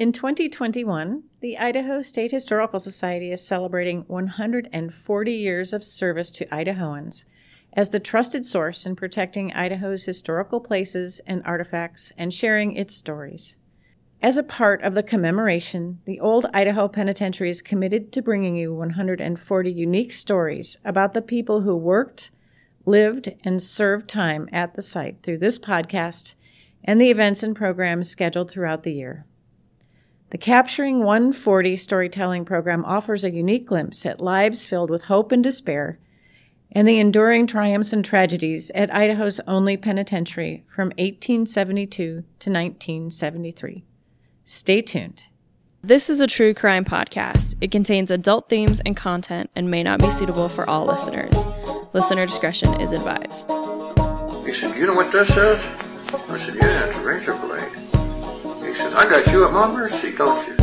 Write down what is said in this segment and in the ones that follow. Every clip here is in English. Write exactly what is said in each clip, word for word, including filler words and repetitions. In twenty twenty-one, the Idaho State Historical Society is celebrating one hundred forty years of service to Idahoans as the trusted source in protecting Idaho's historical places and artifacts and sharing its stories. As a part of the commemoration, the Old Idaho Penitentiary is committed to bringing you one hundred forty unique stories about the people who worked, lived, and served time at the site through this podcast and the events and programs scheduled throughout the year. The Capturing one forty storytelling program offers a unique glimpse at lives filled with hope and despair and the enduring triumphs and tragedies at Idaho's only penitentiary from eighteen seventy-two to nineteen seventy-three. Stay tuned. This is a true crime podcast. It contains adult themes and content and may not be suitable for all listeners. Listener discretion is advised. He said, "You know what this is?" I said, "Yeah, it's a razor blade." He says, "I got you at my mercy, don't you?"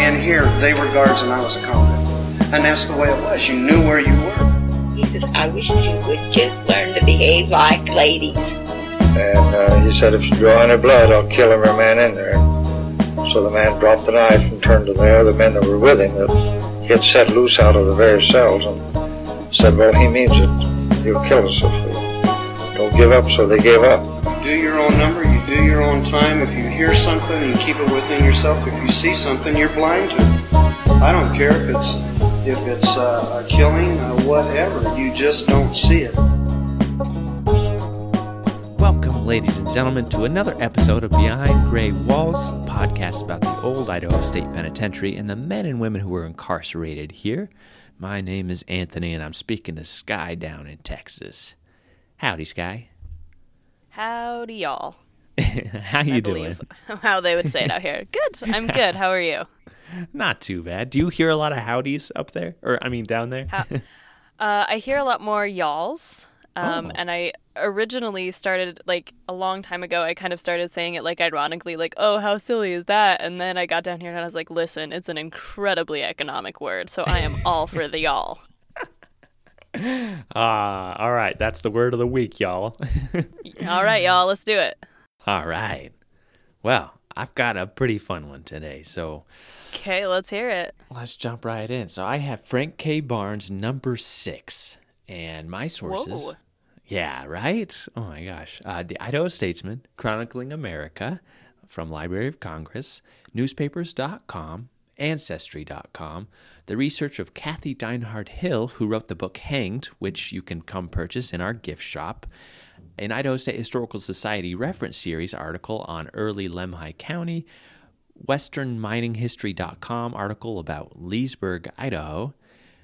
And here, they were guards and I was a convict. And that's the way it was. You knew where you were. He says, "I wish you would just learn to behave like ladies." And uh, he said, "If you draw any blood, I'll kill every man in there." So the man dropped the knife and turned to the other men that were with him that he had set loose out of the various cells and said, "Well, he means it. He'll kill us if we don't give up." So they gave up. Do your own number, you do your own time. If you hear something, you keep it within yourself. If you see something, you're blind to it. I don't care if it's if it's uh, a killing or whatever, you just don't see it. Welcome, ladies and gentlemen, to another episode of Behind Gray Walls, a podcast about the old Idaho State Penitentiary and the men and women who were incarcerated here. My name is Anthony, and I'm speaking to Sky down in Texas. Howdy, Sky. Howdy, y'all. How you I doing? How they would say it out here. Good. I'm good. How are you? Not too bad. Do you hear a lot of howdies up there? Or, I mean, down there? How, uh, I hear a lot more y'alls. Um, oh. And I originally started, like, a long time ago, I kind of started saying it, like, ironically, like, "Oh, how silly is that?" And then I got down here and I was like, listen, it's an incredibly economic word, so I am all for the y'all. Ah, all right. That's the word of the week, y'all. All right, y'all. Let's do it. All right. Well, I've got a pretty fun one today, so... Okay, let's hear it. Let's jump right in. So I have Frank K. Barnes, number six, and my sources... Whoa. Yeah, right? Oh, my gosh. Uh, the Idaho Statesman, Chronicling America, from Library of Congress, newspapers dot com, ancestry dot com, the research of Kathy Deinhardt Hill, who wrote the book Hanged, which you can come purchase in our gift shop, an Idaho State Historical Society reference series article on early Lemhi County, western mining history dot com article about Leesburg, Idaho,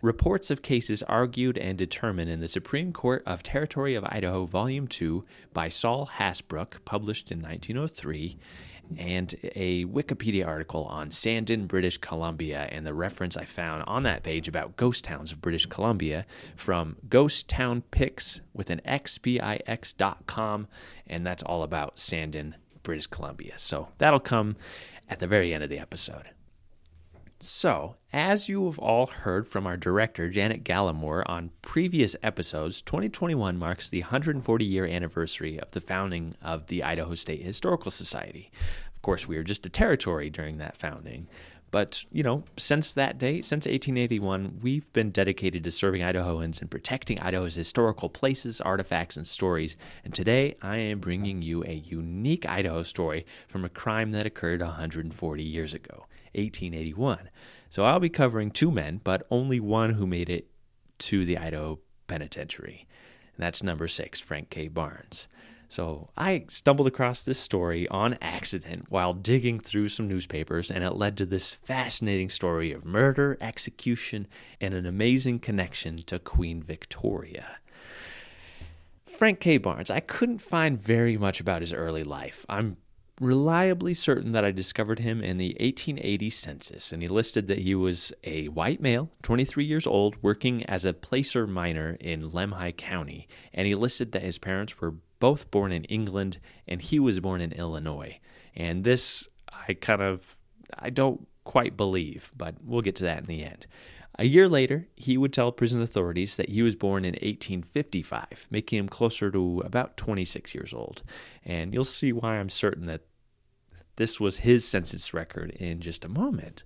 reports of cases argued and determined in the Supreme Court of Territory of Idaho, Volume two by Saul Hasbrook, published in nineteen oh three, and a Wikipedia article on Sandon, British Columbia, and the reference I found on that page about ghost towns of British Columbia from Ghost Town Pics with an X P I X dot com, and that's all about Sandon, British Columbia. So that'll come at the very end of the episode. So, as you have all heard from our director, Janet Gallimore, on previous episodes, twenty twenty-one marks the one hundred forty-year anniversary of the founding of the Idaho State Historical Society. Of course, we were just a territory during that founding. But, you know, since that date, since eighteen eighty-one, we've been dedicated to serving Idahoans and protecting Idaho's historical places, artifacts, and stories. And today, I am bringing you a unique Idaho story from a crime that occurred one hundred forty years ago. eighteen eighty-one. So I'll be covering two men, but only one who made it to the Idaho Penitentiary. And that's number six, Frank K. Barnes. So I stumbled across this story on accident while digging through some newspapers, and it led to this fascinating story of murder, execution, and an amazing connection to Queen Victoria. Frank K. Barnes, I couldn't find very much about his early life. I'm reliably certain that I discovered him in the eighteen eighty census, and he listed that he was a white male, twenty-three years old, working as a placer miner in Lemhi County, and he listed that his parents were both born in England, and he was born in Illinois. And this, I kind of, I don't quite believe, but we'll get to that in the end. A year later, he would tell prison authorities that he was born in eighteen fifty-five, making him closer to about twenty-six years old. And you'll see why I'm certain that This was his census record in just a moment.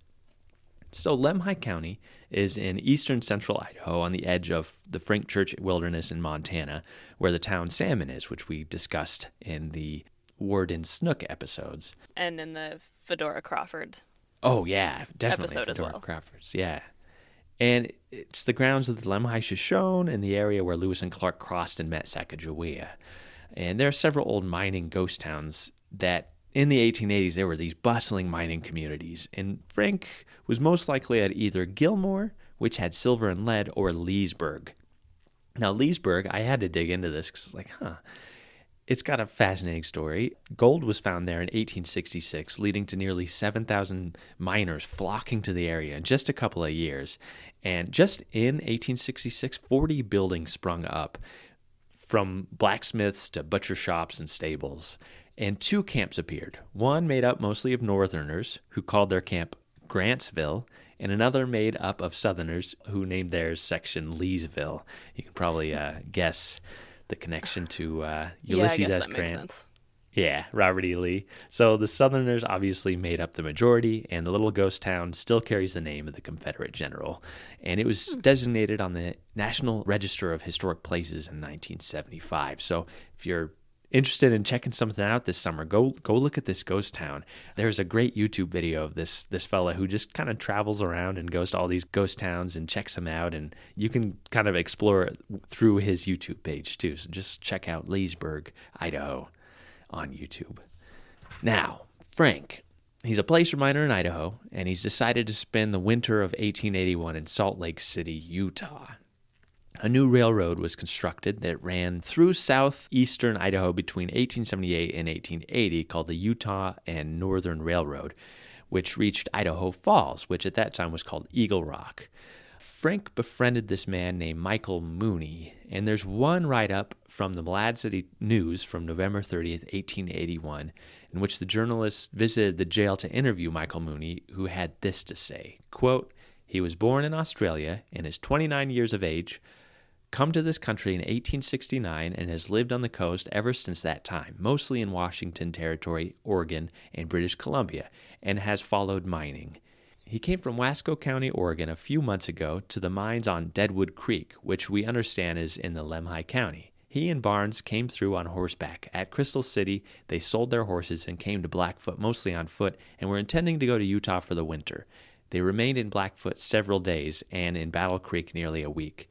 So Lemhi County is in eastern central Idaho on the edge of the Frank Church Wilderness in Montana, where the town Salmon is, which we discussed in the Ward and Snook episodes. And in the Fedora Crawford Oh, yeah, definitely. Episode Fedora as well. Crawford's, yeah. And it's the grounds of the Lemhi Shoshone and the area where Lewis and Clark crossed and met Sacagawea. And there are several old mining ghost towns that in the eighteen eighties, there were these bustling mining communities, and Frank was most likely at either Gilmore, which had silver and lead, or Leesburg. Now, Leesburg, I had to dig into this because it's like, huh, it's got a fascinating story. Gold was found there in eighteen sixty-six, leading to nearly seven thousand miners flocking to the area in just a couple of years. And just in eighteen sixty-six, forty buildings sprung up, from blacksmiths to butcher shops and stables. And two camps appeared, one made up mostly of Northerners, who called their camp Grantsville, and another made up of Southerners, who named theirs section Leesville. You can probably uh, guess the connection to uh, Ulysses yeah, S. Grant. Makes sense. Yeah, Robert E. Lee. So the Southerners obviously made up the majority, and the little ghost town still carries the name of the Confederate general. And it was designated on the National Register of Historic Places in nineteen seventy-five. So if you're interested in checking something out this summer, go go look at this ghost town. There's a great YouTube video of this this fella who just kind of travels around and goes to all these ghost towns and checks them out, and you can kind of explore it through his YouTube page too. So just check out Leesburg, Idaho on YouTube. Now, Frank, he's a placer miner in Idaho, and he's decided to spend the winter of eighteen eighty-one in Salt Lake City, Utah. A new railroad was constructed that ran through southeastern Idaho between eighteen seventy-eight and eighteen eighty, called the Utah and Northern Railroad, which reached Idaho Falls, which at that time was called Eagle Rock. Frank befriended this man named Michael Mooney, and there's one write-up from the Malad City News from November thirtieth, eighteen eighty-one, in which the journalist visited the jail to interview Michael Mooney, who had this to say, quote, "He was born in Australia and is twenty-nine years of age, come to this country in eighteen sixty-nine and has lived on the coast ever since that time, mostly in Washington Territory, Oregon, and British Columbia, and has followed mining. He came from Wasco County, Oregon a few months ago to the mines on Deadwood Creek, which we understand is in the Lemhi County. He and Barnes came through on horseback. At Crystal City, they sold their horses and came to Blackfoot mostly on foot and were intending to go to Utah for the winter. They remained in Blackfoot several days and in Battle Creek nearly a week.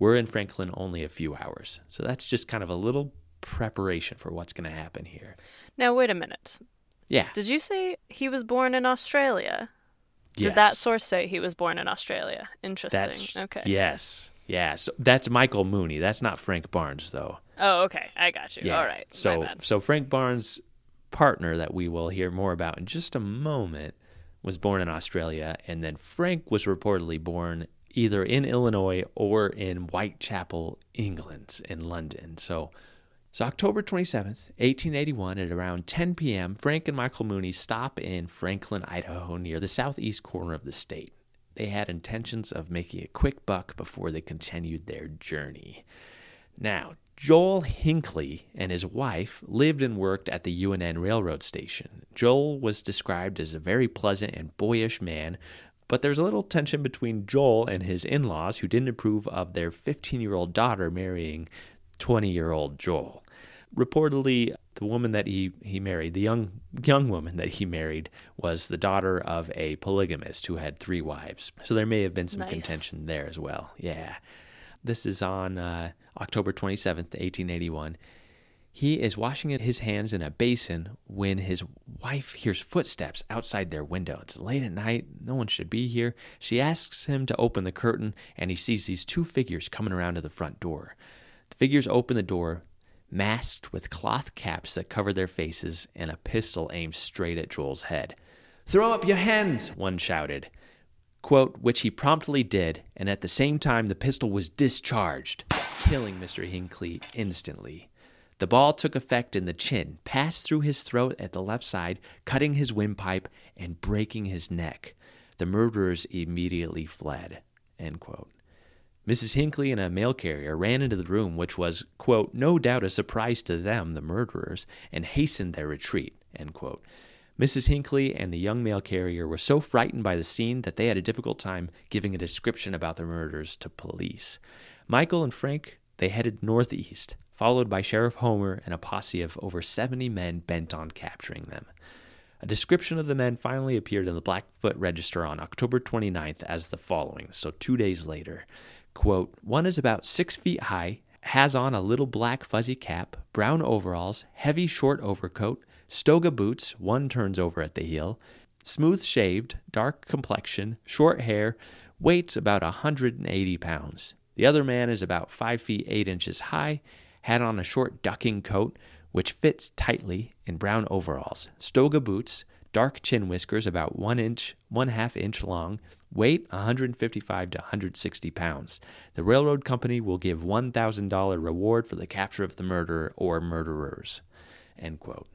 We're in Franklin only a few hours." So that's just kind of a little preparation for what's going to happen here. Now, wait a minute. Yeah. Did you say he was born in Australia? Yes. Did that source say he was born in Australia? Interesting. That's, okay. Yes. Yeah. So that's Michael Mooney. That's not Frank Barnes, though. Oh, okay. I got you. Yeah. All right. So, so Frank Barnes' partner that we will hear more about in just a moment was born in Australia, and then Frank was reportedly born either in Illinois or in Whitechapel, England, in London. So, so October twenty-seventh, eighteen eighty-one, at around ten p.m., Frank and Michael Mooney stop in Franklin, Idaho, near the southeast corner of the state. They had intentions of making a quick buck before they continued their journey. Now, Joel Hinckley and his wife lived and worked at the U N N Railroad Station. Joel was described as a very pleasant and boyish man, but there's a little tension between Joel and his in-laws, who didn't approve of their fifteen-year-old daughter marrying twenty-year-old Joel. Reportedly, the woman that he, he married, the young young woman that he married, was the daughter of a polygamist who had three wives. So there may have been some nice contention there as well. Yeah. This is on uh, October twenty-seventh, eighteen eighty-one. He is washing his hands in a basin when his wife hears footsteps outside their window. It's late at night. No one should be here. She asks him to open the curtain, and he sees these two figures coming around to the front door. The figures open the door, masked with cloth caps that cover their faces, and a pistol aimed straight at Joel's head. "Throw up your hands," one shouted, quote, which he promptly did, and at the same time the pistol was discharged, killing Mister Hinckley instantly. The ball took effect in the chin, passed through his throat at the left side, cutting his windpipe and breaking his neck. The murderers immediately fled, end quote. Missus Hinckley and a mail carrier ran into the room, which was, quote, no doubt a surprise to them, the murderers, and hastened their retreat, end quote. Missus Hinckley and the young mail carrier were so frightened by the scene that they had a difficult time giving a description about the murders to police. Michael and Frank, they headed northeast, followed by Sheriff Homer and a posse of over seventy men bent on capturing them. A description of the men finally appeared in the Blackfoot Register on October twenty-ninth as the following, so two days later. Quote, "One is about six feet high, has on a little black fuzzy cap, brown overalls, heavy short overcoat, stoga boots, one turns over at the heel, smooth shaved, dark complexion, short hair, weights about one hundred eighty pounds. The other man is about five feet eight inches high, had on a short ducking coat, which fits tightly, in brown overalls, stoga boots, dark chin whiskers about one inch, one half inch long, weight one hundred fifty-five to one hundred sixty pounds. The railroad company will give one thousand dollars reward for the capture of the murderer or murderers." End quote.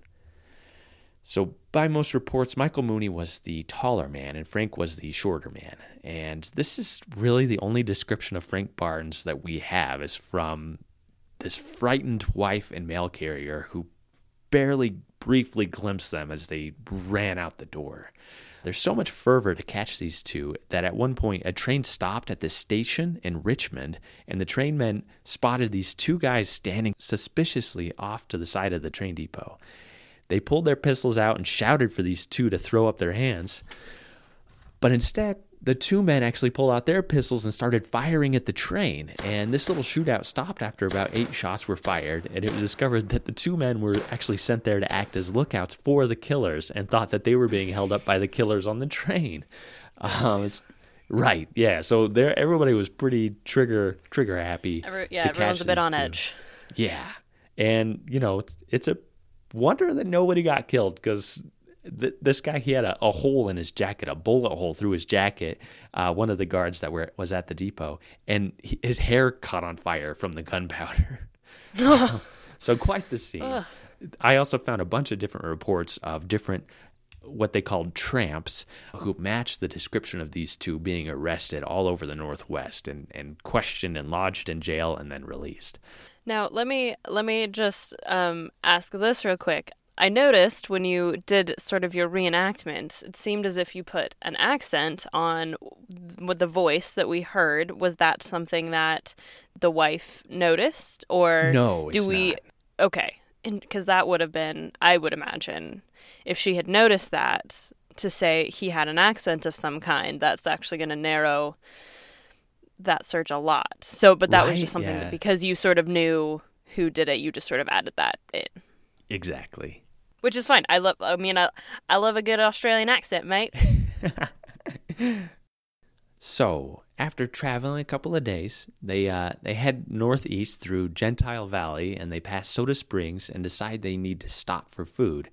So by most reports, Michael Mooney was the taller man and Frank was the shorter man. And this is really the only description of Frank Barnes that we have is from this frightened wife and mail carrier who barely briefly glimpsed them as they ran out the door. There's so much fervor to catch these two that at one point a train stopped at this station in Richmond, and the train men spotted these two guys standing suspiciously off to the side of the train depot. They pulled their pistols out and shouted for these two to throw up their hands, but instead the two men actually pulled out their pistols and started firing at the train, and this little shootout stopped after about eight shots were fired, and it was discovered that the two men were actually sent there to act as lookouts for the killers and thought that they were being held up by the killers on the train. Um, right, yeah, so there, everybody was pretty trigger trigger happy. Every, yeah, to everyone's catch a bit on two. edge. Yeah, and, you know, it's, it's a wonder that nobody got killed, because this guy, he had a, a hole in his jacket, a bullet hole through his jacket, uh, one of the guards that were was at the depot, and he, his hair caught on fire from the gunpowder. um, so quite the scene. I also found a bunch of different reports of different, what they called tramps, who matched the description of these two being arrested all over the Northwest and, and questioned and lodged in jail and then released. Now, let me, let me just um, ask this real quick. I noticed when you did sort of your reenactment, it seemed as if you put an accent on with the voice that we heard. Was that something that the wife noticed, or no? It's do we? Not. Okay, because that would have been, I would imagine, if she had noticed that, to say he had an accent of some kind. That's actually going to narrow that search a lot. So, but that right, was just something yeah. that because you sort of knew who did it, you just sort of added that in. Exactly. Which is fine. I love. I mean, I, I love a good Australian accent, mate. So, after traveling a couple of days, they uh, they head northeast through Gentile Valley, and they pass Soda Springs and decide they need to stop for food.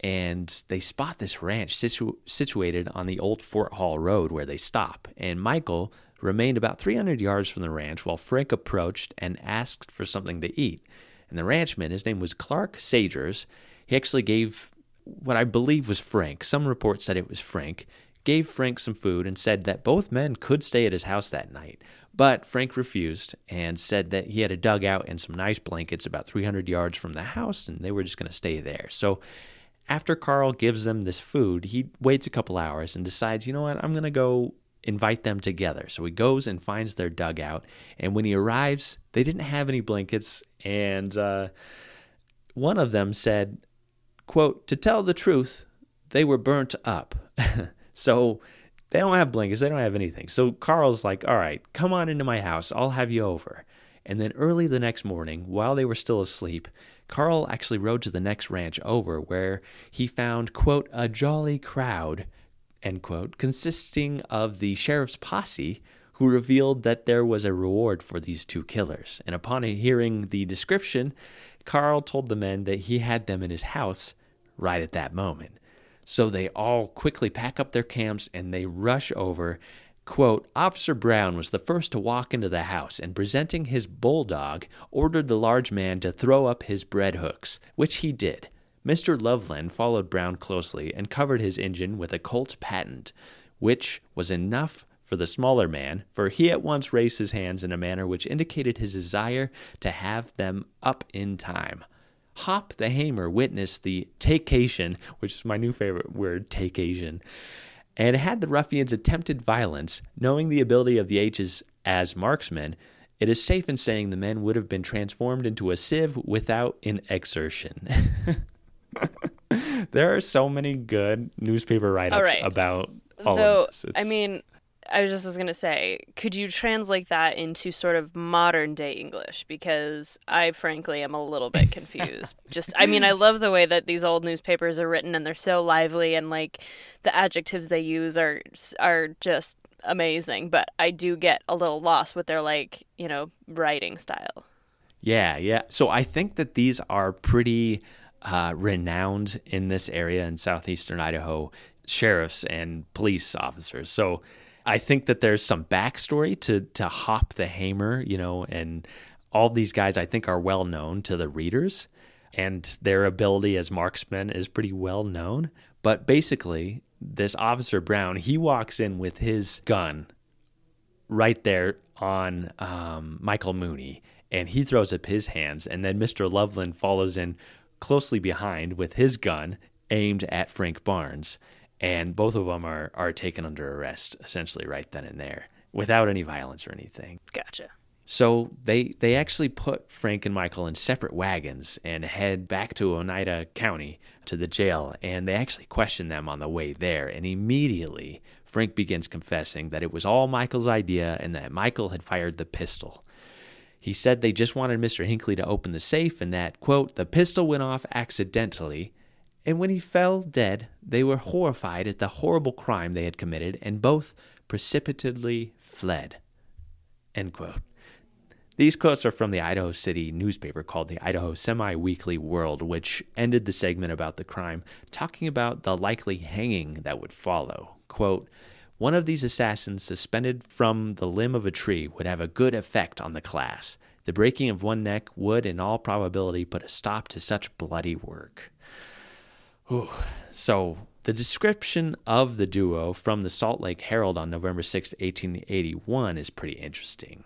And they spot this ranch situ- situated on the old Fort Hall Road where they stop. And Michael remained about three hundred yards from the ranch while Frank approached and asked for something to eat. And the ranchman, his name was Clark Sagers, he actually gave what I believe was Frank, some reports said it was Frank, gave Frank some food and said that both men could stay at his house that night. But Frank refused and said that he had a dugout and some nice blankets about three hundred yards from the house, and they were just going to stay there. So after Carl gives them this food, he waits a couple hours and decides, you know what, I'm going to go invite them together. So he goes and finds their dugout, and when he arrives, they didn't have any blankets, and uh, one of them said, quote, "To tell the truth, they were burnt up." So they don't have blankets, they don't have anything. So Carl's like, all right, come on into my house, I'll have you over. And then early the next morning, while they were still asleep, Carl actually rode to the next ranch over where he found, quote, "a jolly crowd," end quote, consisting of the sheriff's posse, who revealed that there was a reward for these two killers. And upon hearing the description, Carl told the men that he had them in his house right at that moment. So they all quickly pack up their camps and they rush over. Quote, "Officer Brown was the first to walk into the house and presenting his bulldog, ordered the large man to throw up his bread hooks, which he did. Mister Loveland followed Brown closely and covered his engine with a Colt patent, which was enough for the smaller man, for he at once raised his hands in a manner which indicated his desire to have them up in time. Hop the Hamer witnessed the takeation, which is my new favorite word, takeation, and had the ruffians attempted violence, knowing the ability of the H's as marksmen, it is safe in saying the men would have been transformed into a sieve without an exertion. There are so many good newspaper write-ups all right. about all Though, of this. It's... I mean, I was just was going to say, could you translate that into sort of modern-day English? Because I, frankly, am a little bit confused. Just, I mean, I love the way that these old newspapers are written, and they're so lively, and, like, the adjectives they use are are just amazing. But I do get a little lost with their, like, you know, writing style. Yeah, yeah. So I think that these are pretty... Uh, renowned in this area in southeastern Idaho, sheriffs and police officers. So I think that there's some backstory to to Hop the Hamer, you know, and all these guys I think are well known to the readers, and their ability as marksmen is pretty well known. But basically, this Officer Brown, he walks in with his gun right there on um, Michael Mooney, and he throws up his hands, and then Mister Loveland follows in closely behind with his gun aimed at Frank Barnes, and both of them are, are taken under arrest essentially right then and there without any violence or anything. Gotcha. So they they actually put Frank and Michael in separate wagons and head back to Oneida County to the jail, and they actually question them on the way there, and immediately Frank begins confessing that it was all Michael's idea and that Michael had fired the pistol. He said they just wanted Mister Hinckley to open the safe and that, quote, the pistol went off accidentally, and when he fell dead, they were horrified at the horrible crime they had committed and both precipitately fled, end quote. These quotes are from the Idaho City newspaper called the Idaho Semi-Weekly World, which ended the segment about the crime, talking about the likely hanging that would follow. Quote, one of these assassins suspended from the limb of a tree would have a good effect on the class. The breaking of one neck would, in all probability, put a stop to such bloody work. Ooh. So the description of the duo from the Salt Lake Herald on November sixth, eighteen eighty-one is pretty interesting.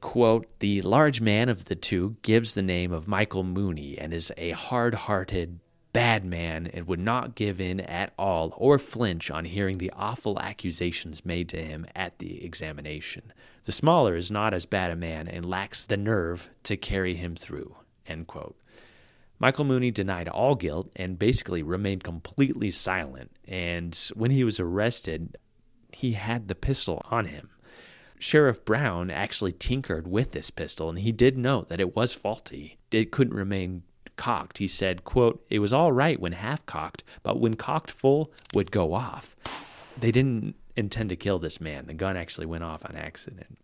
Quote, the large man of the two gives the name of Michael Mooney and is a hard-hearted bad man and would not give in at all or flinch on hearing the awful accusations made to him at the examination. The smaller is not as bad a man and lacks the nerve to carry him through, end quote. Michael Mooney denied all guilt and basically remained completely silent, and when he was arrested, he had the pistol on him. Sheriff Brown actually tinkered with this pistol, and he did note that it was faulty. It couldn't remain cocked. He said, quote, it was all right when half cocked, but when cocked full would go off. They didn't intend to kill this man. The gun actually went off on accident.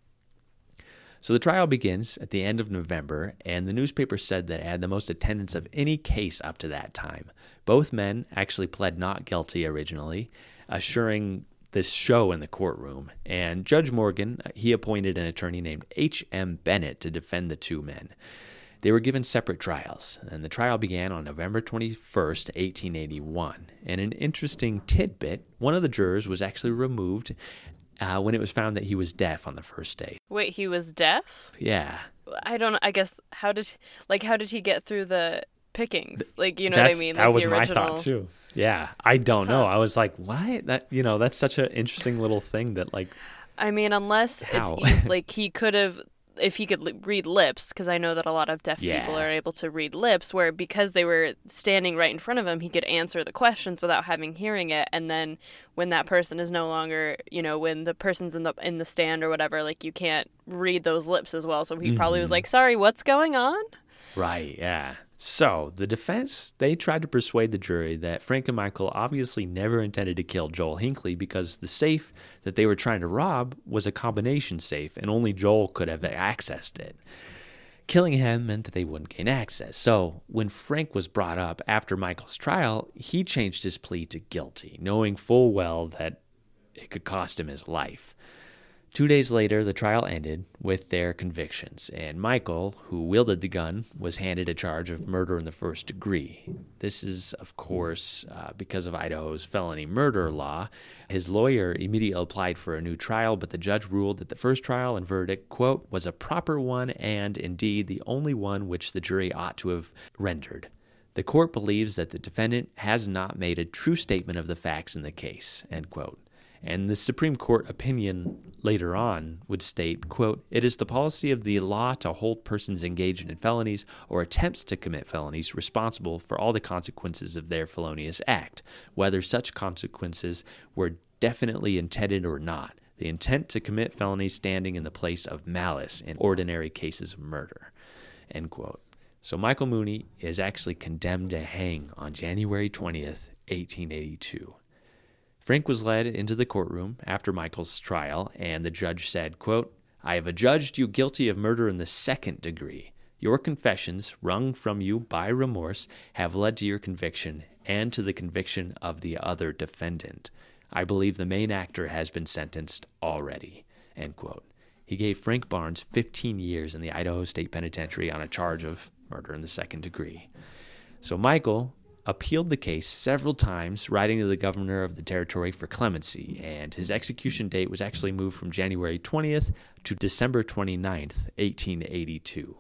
So the trial begins at the end of November, and the newspaper said that it had the most attendance of any case up to that time. Both men actually pled not guilty originally, assuring this show in the courtroom. And Judge Morgan, he appointed an attorney named H M Bennett to defend the two men. They were given separate trials, and the trial began on November twenty-first, eighteen eighty-one. And an interesting tidbit, one of the jurors was actually removed uh, when it was found that he was deaf on the first day. Wait, he was deaf? Yeah. I don't, I guess, how did, like, how did he get through the pickings? Like, you know that's, what I mean? Like that was the original... my thought, too. Yeah, I don't huh. know. I was like, what? That, you know, that's such an interesting little thing that, like, I mean, unless how? it's easy, like, he could have... if he could li- read lips, because I know that a lot of deaf yeah. people are able to read lips, where because they were standing right in front of him, he could answer the questions without having hearing it. And then when that person is no longer, you know, when the person's in the in the stand or whatever, like you can't read those lips as well. So he mm-hmm. probably was like, sorry, what's going on? Right, yeah. So the defense, they tried to persuade the jury that Frank and Michael obviously never intended to kill Joel Hinckley because the safe that they were trying to rob was a combination safe and only Joel could have accessed it. Killing him meant that they wouldn't gain access. So when Frank was brought up after Michael's trial, he changed his plea to guilty, knowing full well that it could cost him his life. Two days later, the trial ended with their convictions, and Michael, who wielded the gun, was handed a charge of murder in the first degree. This is, of course, uh, because of Idaho's felony murder law. His lawyer immediately applied for a new trial, but the judge ruled that the first trial and verdict, quote, was a proper one and, indeed, the only one which the jury ought to have rendered. The court believes that the defendant has not made a true statement of the facts in the case, end quote. And the Supreme Court opinion later on would state, quote, it is the policy of the law to hold persons engaged in felonies or attempts to commit felonies responsible for all the consequences of their felonious act, whether such consequences were definitely intended or not. The intent to commit felonies standing in the place of malice in ordinary cases of murder, end quote. So Michael Mooney is actually condemned to hang on January twentieth, eighteen eighty-two. Frank was led into the courtroom after Michael's trial, and the judge said, quote, I have adjudged you guilty of murder in the second degree. Your confessions, wrung from you by remorse, have led to your conviction and to the conviction of the other defendant. I believe the main actor has been sentenced already, end quote. He gave Frank Barnes fifteen years in the Idaho State Penitentiary on a charge of murder in the second degree. So Michael appealed the case several times, writing to the governor of the territory for clemency, and his execution date was actually moved from January twentieth to December twenty-ninth, eighteen eighty-two.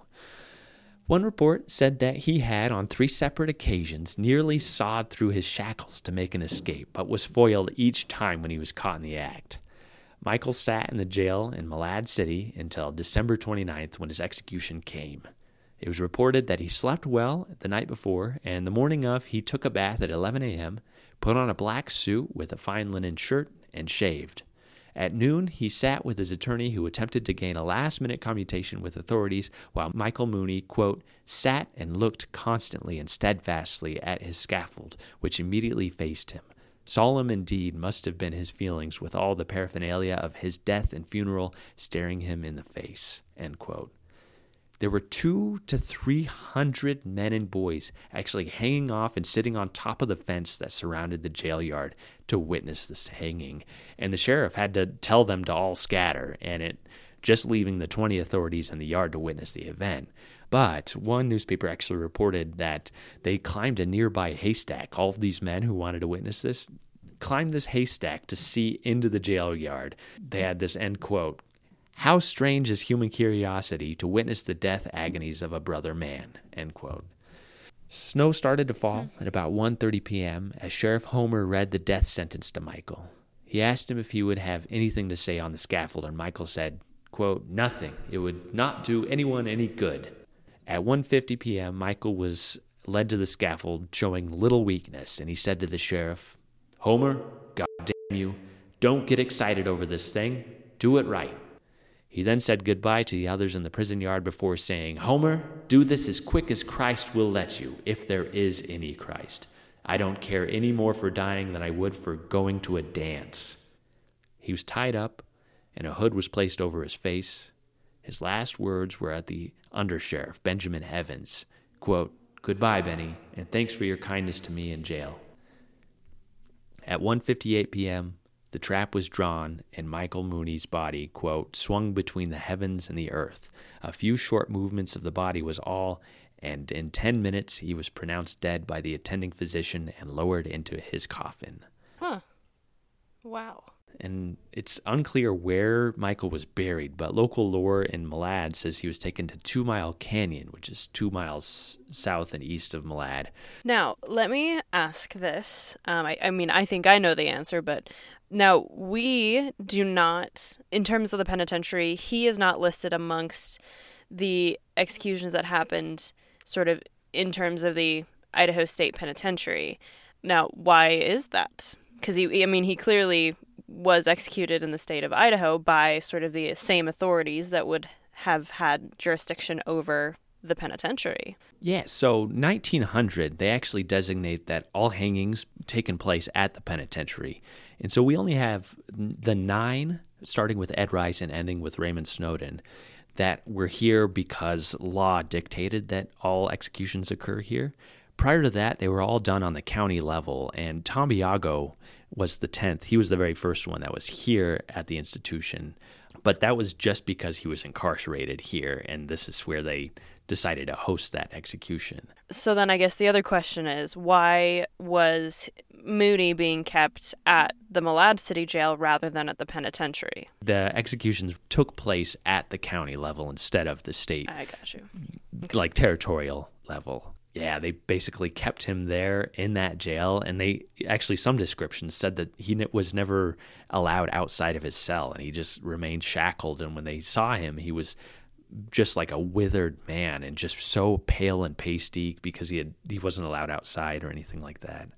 One report said that he had, on three separate occasions, nearly sawed through his shackles to make an escape, but was foiled each time when he was caught in the act. Michael sat in the jail in Malad City until December twenty-ninth, when his execution came. It was reported that he slept well the night before, and the morning of, he took a bath at eleven a.m., put on a black suit with a fine linen shirt, and shaved. At noon, he sat with his attorney, who attempted to gain a last-minute commutation with authorities, while Michael Mooney, quote, sat and looked constantly and steadfastly at his scaffold, which immediately faced him. Solemn indeed must have been his feelings, with all the paraphernalia of his death and funeral staring him in the face, end quote. There were two to three hundred men and boys actually hanging off and sitting on top of the fence that surrounded the jail yard to witness this hanging. And the sheriff had to tell them to all scatter, and it just leaving the twenty authorities in the yard to witness the event. But one newspaper actually reported that they climbed a nearby haystack. All of these men who wanted to witness this climbed this haystack to see into the jail yard. They had this end quote, how strange is human curiosity to witness the death agonies of a brother man, end quote. Snow started to fall at about one thirty p.m. as Sheriff Homer read the death sentence to Michael. He asked him if he would have anything to say on the scaffold, and Michael said, quote, nothing. It would not do anyone any good. At one fifty p.m., Michael was led to the scaffold, showing little weakness, and he said to the sheriff, Homer, God damn you, don't get excited over this thing. Do it right. He then said goodbye to the others in the prison yard before saying, Homer, do this as quick as Christ will let you, if there is any Christ. I don't care any more for dying than I would for going to a dance. He was tied up, and a hood was placed over his face. His last words were at the undersheriff, Benjamin Evans. Quote, goodbye, Benny, and thanks for your kindness to me in jail. At one fifty-eight p.m., the trap was drawn, and Michael Mooney's body, quote, swung between the heavens and the earth. A few short movements of the body was all, and in ten minutes he was pronounced dead by the attending physician and lowered into his coffin. Huh. Wow. And it's unclear where Michael was buried, but local lore in Malad says he was taken to Two Mile Canyon, which is two miles south and east of Malad. Now, let me ask this. Um, I, I mean, I think I know the answer, but... Now, we do not, in terms of the penitentiary, he is not listed amongst the executions that happened sort of in terms of the Idaho State Penitentiary. Now, why is that? Because, he, I mean, he clearly was executed in the state of Idaho by sort of the same authorities that would have had jurisdiction over the penitentiary. Yeah, so nineteen hundred, they actually designate that all hangings taken place at the penitentiary. And so we only have the nine, starting with Ed Rice and ending with Raymond Snowden, that were here because law dictated that all executions occur here. Prior to that, they were all done on the county level, and Tombiago was the tenth. He was the very first one that was here at the institution. But that was just because he was incarcerated here, and this is where they decided to host that execution. So then I guess the other question is, why was Mooney being kept at the Malad City jail rather than at the penitentiary? The executions took place at the county level instead of the state. I got you. Like territorial level. Yeah, they basically kept him there in that jail, and they actually, some descriptions said that he was never allowed outside of his cell, and he just remained shackled, and when they saw him, he was just like a withered man and just so pale and pasty because he had he wasn't allowed outside or anything like that.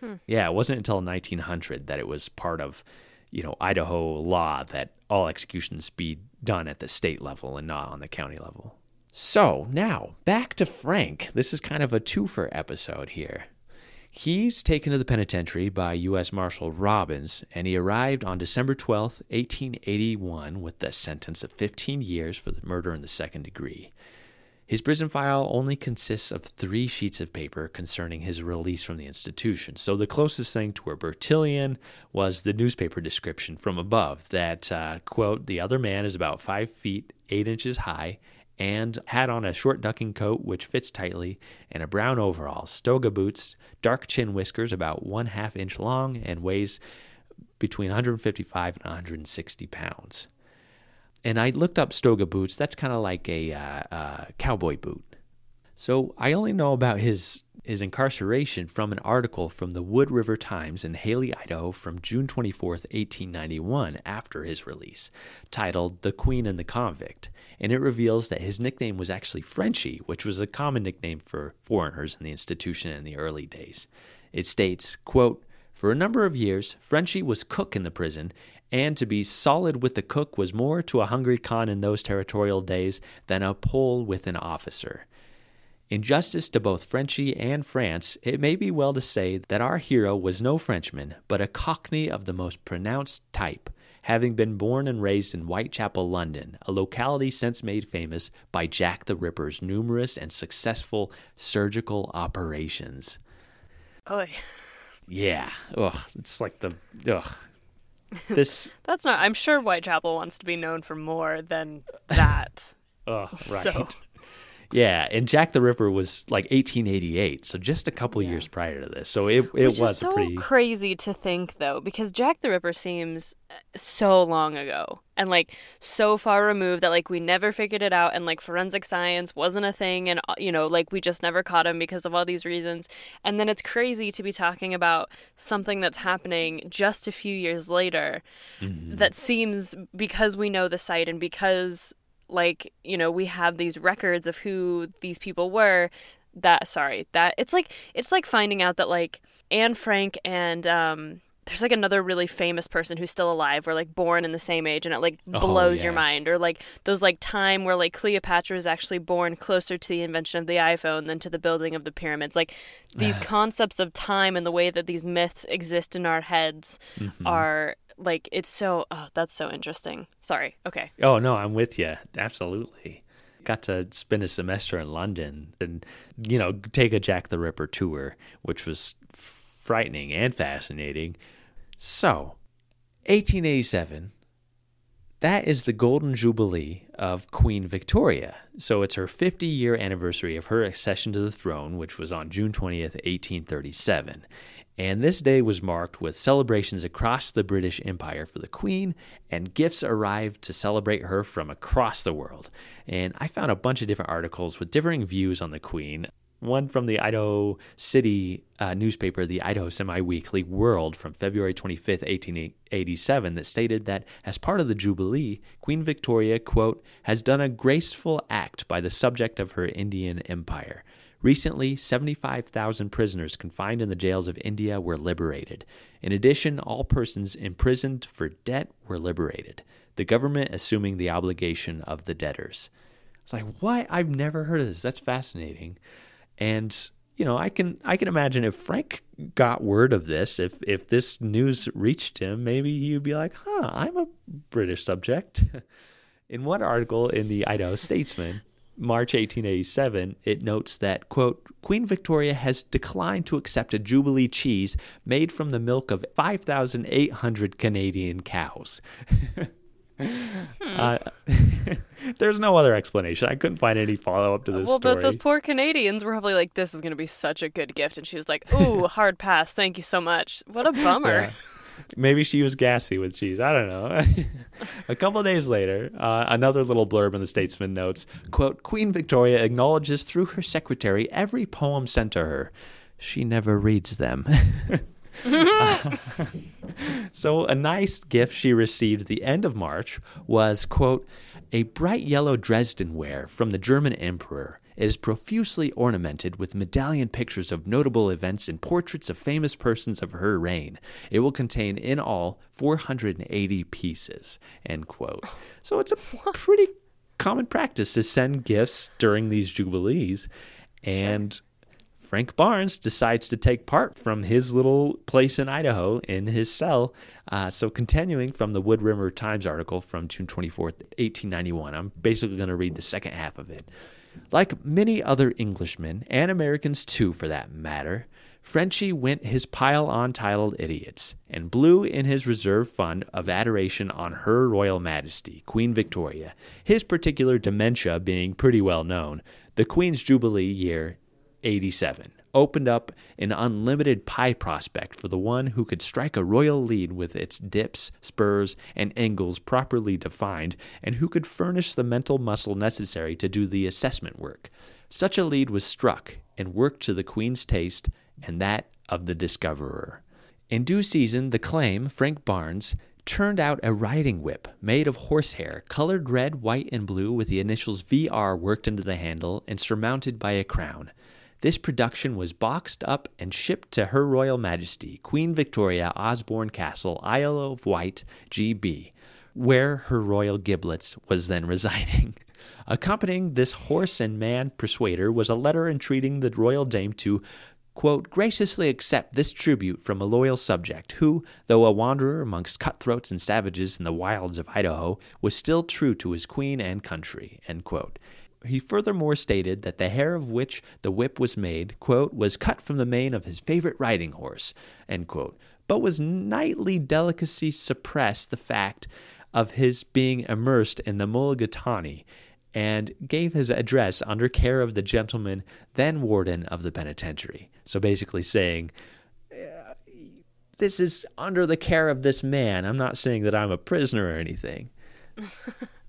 Hmm. Yeah, it wasn't until nineteen hundred that it was part of, you know, Idaho law that all executions be done at the state level and not on the county level. So now, back to Frank. This is kind of a twofer episode here. He's taken to the penitentiary by U S Marshal Robbins, and he arrived on December twelfth, eighteen eighty-one, with the sentence of fifteen years for the murder in the second degree. His prison file only consists of three sheets of paper concerning his release from the institution. So the closest thing to a Bertillon was the newspaper description from above that, uh, quote, the other man is about five feet, eight inches high, and had on a short ducking coat which fits tightly, and a brown overall, stoga boots, dark chin whiskers about one half inch long, and weighs between one fifty-five and one sixty pounds. And I looked up stoga boots. That's kind of like a uh, uh, cowboy boot. So I only know about his his incarceration from an article from the Wood River Times in Haley, Idaho, from June twenty-fourth, eighteen ninety-one, after his release, titled The Queen and the Convict, and it reveals that his nickname was actually Frenchie, which was a common nickname for foreigners in the institution in the early days. It states, quote, for a number of years, Frenchie was cook in the prison, and to be solid with the cook was more to a hungry con in those territorial days than a pole with an officer. In justice to both Frenchie and France, it may be well to say that our hero was no Frenchman, but a Cockney of the most pronounced type, having been born and raised in Whitechapel, London, a locality since made famous by Jack the Ripper's numerous and successful surgical operations. Oh, yeah. Ugh, it's like the ugh. This. That's not. I'm sure Whitechapel wants to be known for more than that. Oh, right. So. Yeah, and Jack the Ripper was like eighteen eighty-eight, so just a couple yeah. years prior to this. So it it Which was is so pretty crazy to think though, because Jack the Ripper seems so long ago and like so far removed that like we never figured it out, and like forensic science wasn't a thing, and you know, like we just never caught him because of all these reasons. And then it's crazy to be talking about something that's happening just a few years later mm-hmm. that seems, because we know the site and because like, you know, we have these records of who these people were, that, sorry, that, it's like, it's like finding out that, like, Anne Frank and, um, there's, like, another really famous person who's still alive were, like, born in the same age, and it, like, blows oh, yeah. your mind. Or, like, those, like, time where, like, Cleopatra is actually born closer to the invention of the iPhone than to the building of the pyramids. Like, these concepts of time and the way that these myths exist in our heads mm-hmm. are... Like, it's so, oh, that's so interesting. Sorry. Okay. Oh, no, I'm with you. Absolutely. Got to spend a semester in London and, you know, take a Jack the Ripper tour, which was frightening and fascinating. So, eighteen eighty-seven, that is the Golden Jubilee of Queen Victoria. So it's her fifty-year anniversary of her accession to the throne, which was on June twentieth, eighteen thirty-seven. And this day was marked with celebrations across the British Empire for the Queen, and gifts arrived to celebrate her from across the world. And I found a bunch of different articles with differing views on the Queen. One from the Idaho City uh, newspaper, the Idaho Semi-Weekly World, from February twenty-fifth, eighteen eighty-seven, that stated that as part of the Jubilee, Queen Victoria, quote, has done a graceful act by the subject of her Indian Empire. Recently, seventy-five thousand prisoners confined in the jails of India were liberated. In addition, all persons imprisoned for debt were liberated, the government assuming the obligation of the debtors. It's like, what? I've never heard of this. That's fascinating. And, you know, I can I can imagine if Frank got word of this, if, if this news reached him, maybe he'd be like, huh, I'm a British subject. In one article in the Idaho Statesman, March eighteen eighty-seven, it notes that, quote, Queen Victoria has declined to accept a Jubilee cheese made from the milk of five thousand eight hundred Canadian cows. Hmm. Uh, there's no other explanation. I couldn't find any follow-up to this well, story. Well, but those poor Canadians were probably like, this is going to be such a good gift. And she was like, ooh, hard pass. Thank you so much. What a bummer. Yeah. Maybe she was gassy with cheese. I don't know. A couple of days later, uh, another little blurb in the Statesman notes, quote, Queen Victoria acknowledges through her secretary every poem sent to her. She never reads them. uh, so a nice gift she received at the end of March was, quote, a bright yellow Dresden ware from the German emperor. It is profusely ornamented with medallion pictures of notable events and portraits of famous persons of her reign. It will contain in all four hundred eighty pieces, end quote. So it's a pretty common practice to send gifts during these jubilees. And Frank Barnes decides to take part from his little place in Idaho in his cell. Uh, so continuing from the Wood River Times article from June twenty-fourth, eighteen ninety-one, I'm basically going to read the second half of it. Like many other Englishmen, and Americans too for that matter, Frenchie went his pile on titled idiots and blew in his reserve fund of adoration on Her Royal Majesty, Queen Victoria, his particular dementia being pretty well known. The Queen's Jubilee year eighty-seven opened up an unlimited pie prospect for the one who could strike a royal lead with its dips, spurs, and angles properly defined, and who could furnish the mental muscle necessary to do the assessment work. Such a lead was struck and worked to the Queen's taste and that of the discoverer. In due season, the claim, Frank Barnes, turned out a riding whip made of horsehair, colored red, white, and blue with the initials V R worked into the handle and surmounted by a crown. This production was boxed up and shipped to Her Royal Majesty, Queen Victoria, Osborne Castle, Isle of Wight, G B, where Her Royal Giblets was then residing. Accompanying this horse and man persuader was a letter entreating the royal dame to, quote, graciously accept this tribute from a loyal subject who, though a wanderer amongst cutthroats and savages in the wilds of Idaho, was still true to his queen and country, end quote. He furthermore stated that the hair of which the whip was made, quote, was cut from the mane of his favorite riding horse, end quote, but was knightly delicacy suppressed the fact of his being immersed in the mulligatawny, and gave his address under care of the gentleman then warden of the penitentiary. So basically saying, this is under the care of this man. I'm not saying that I'm a prisoner or anything.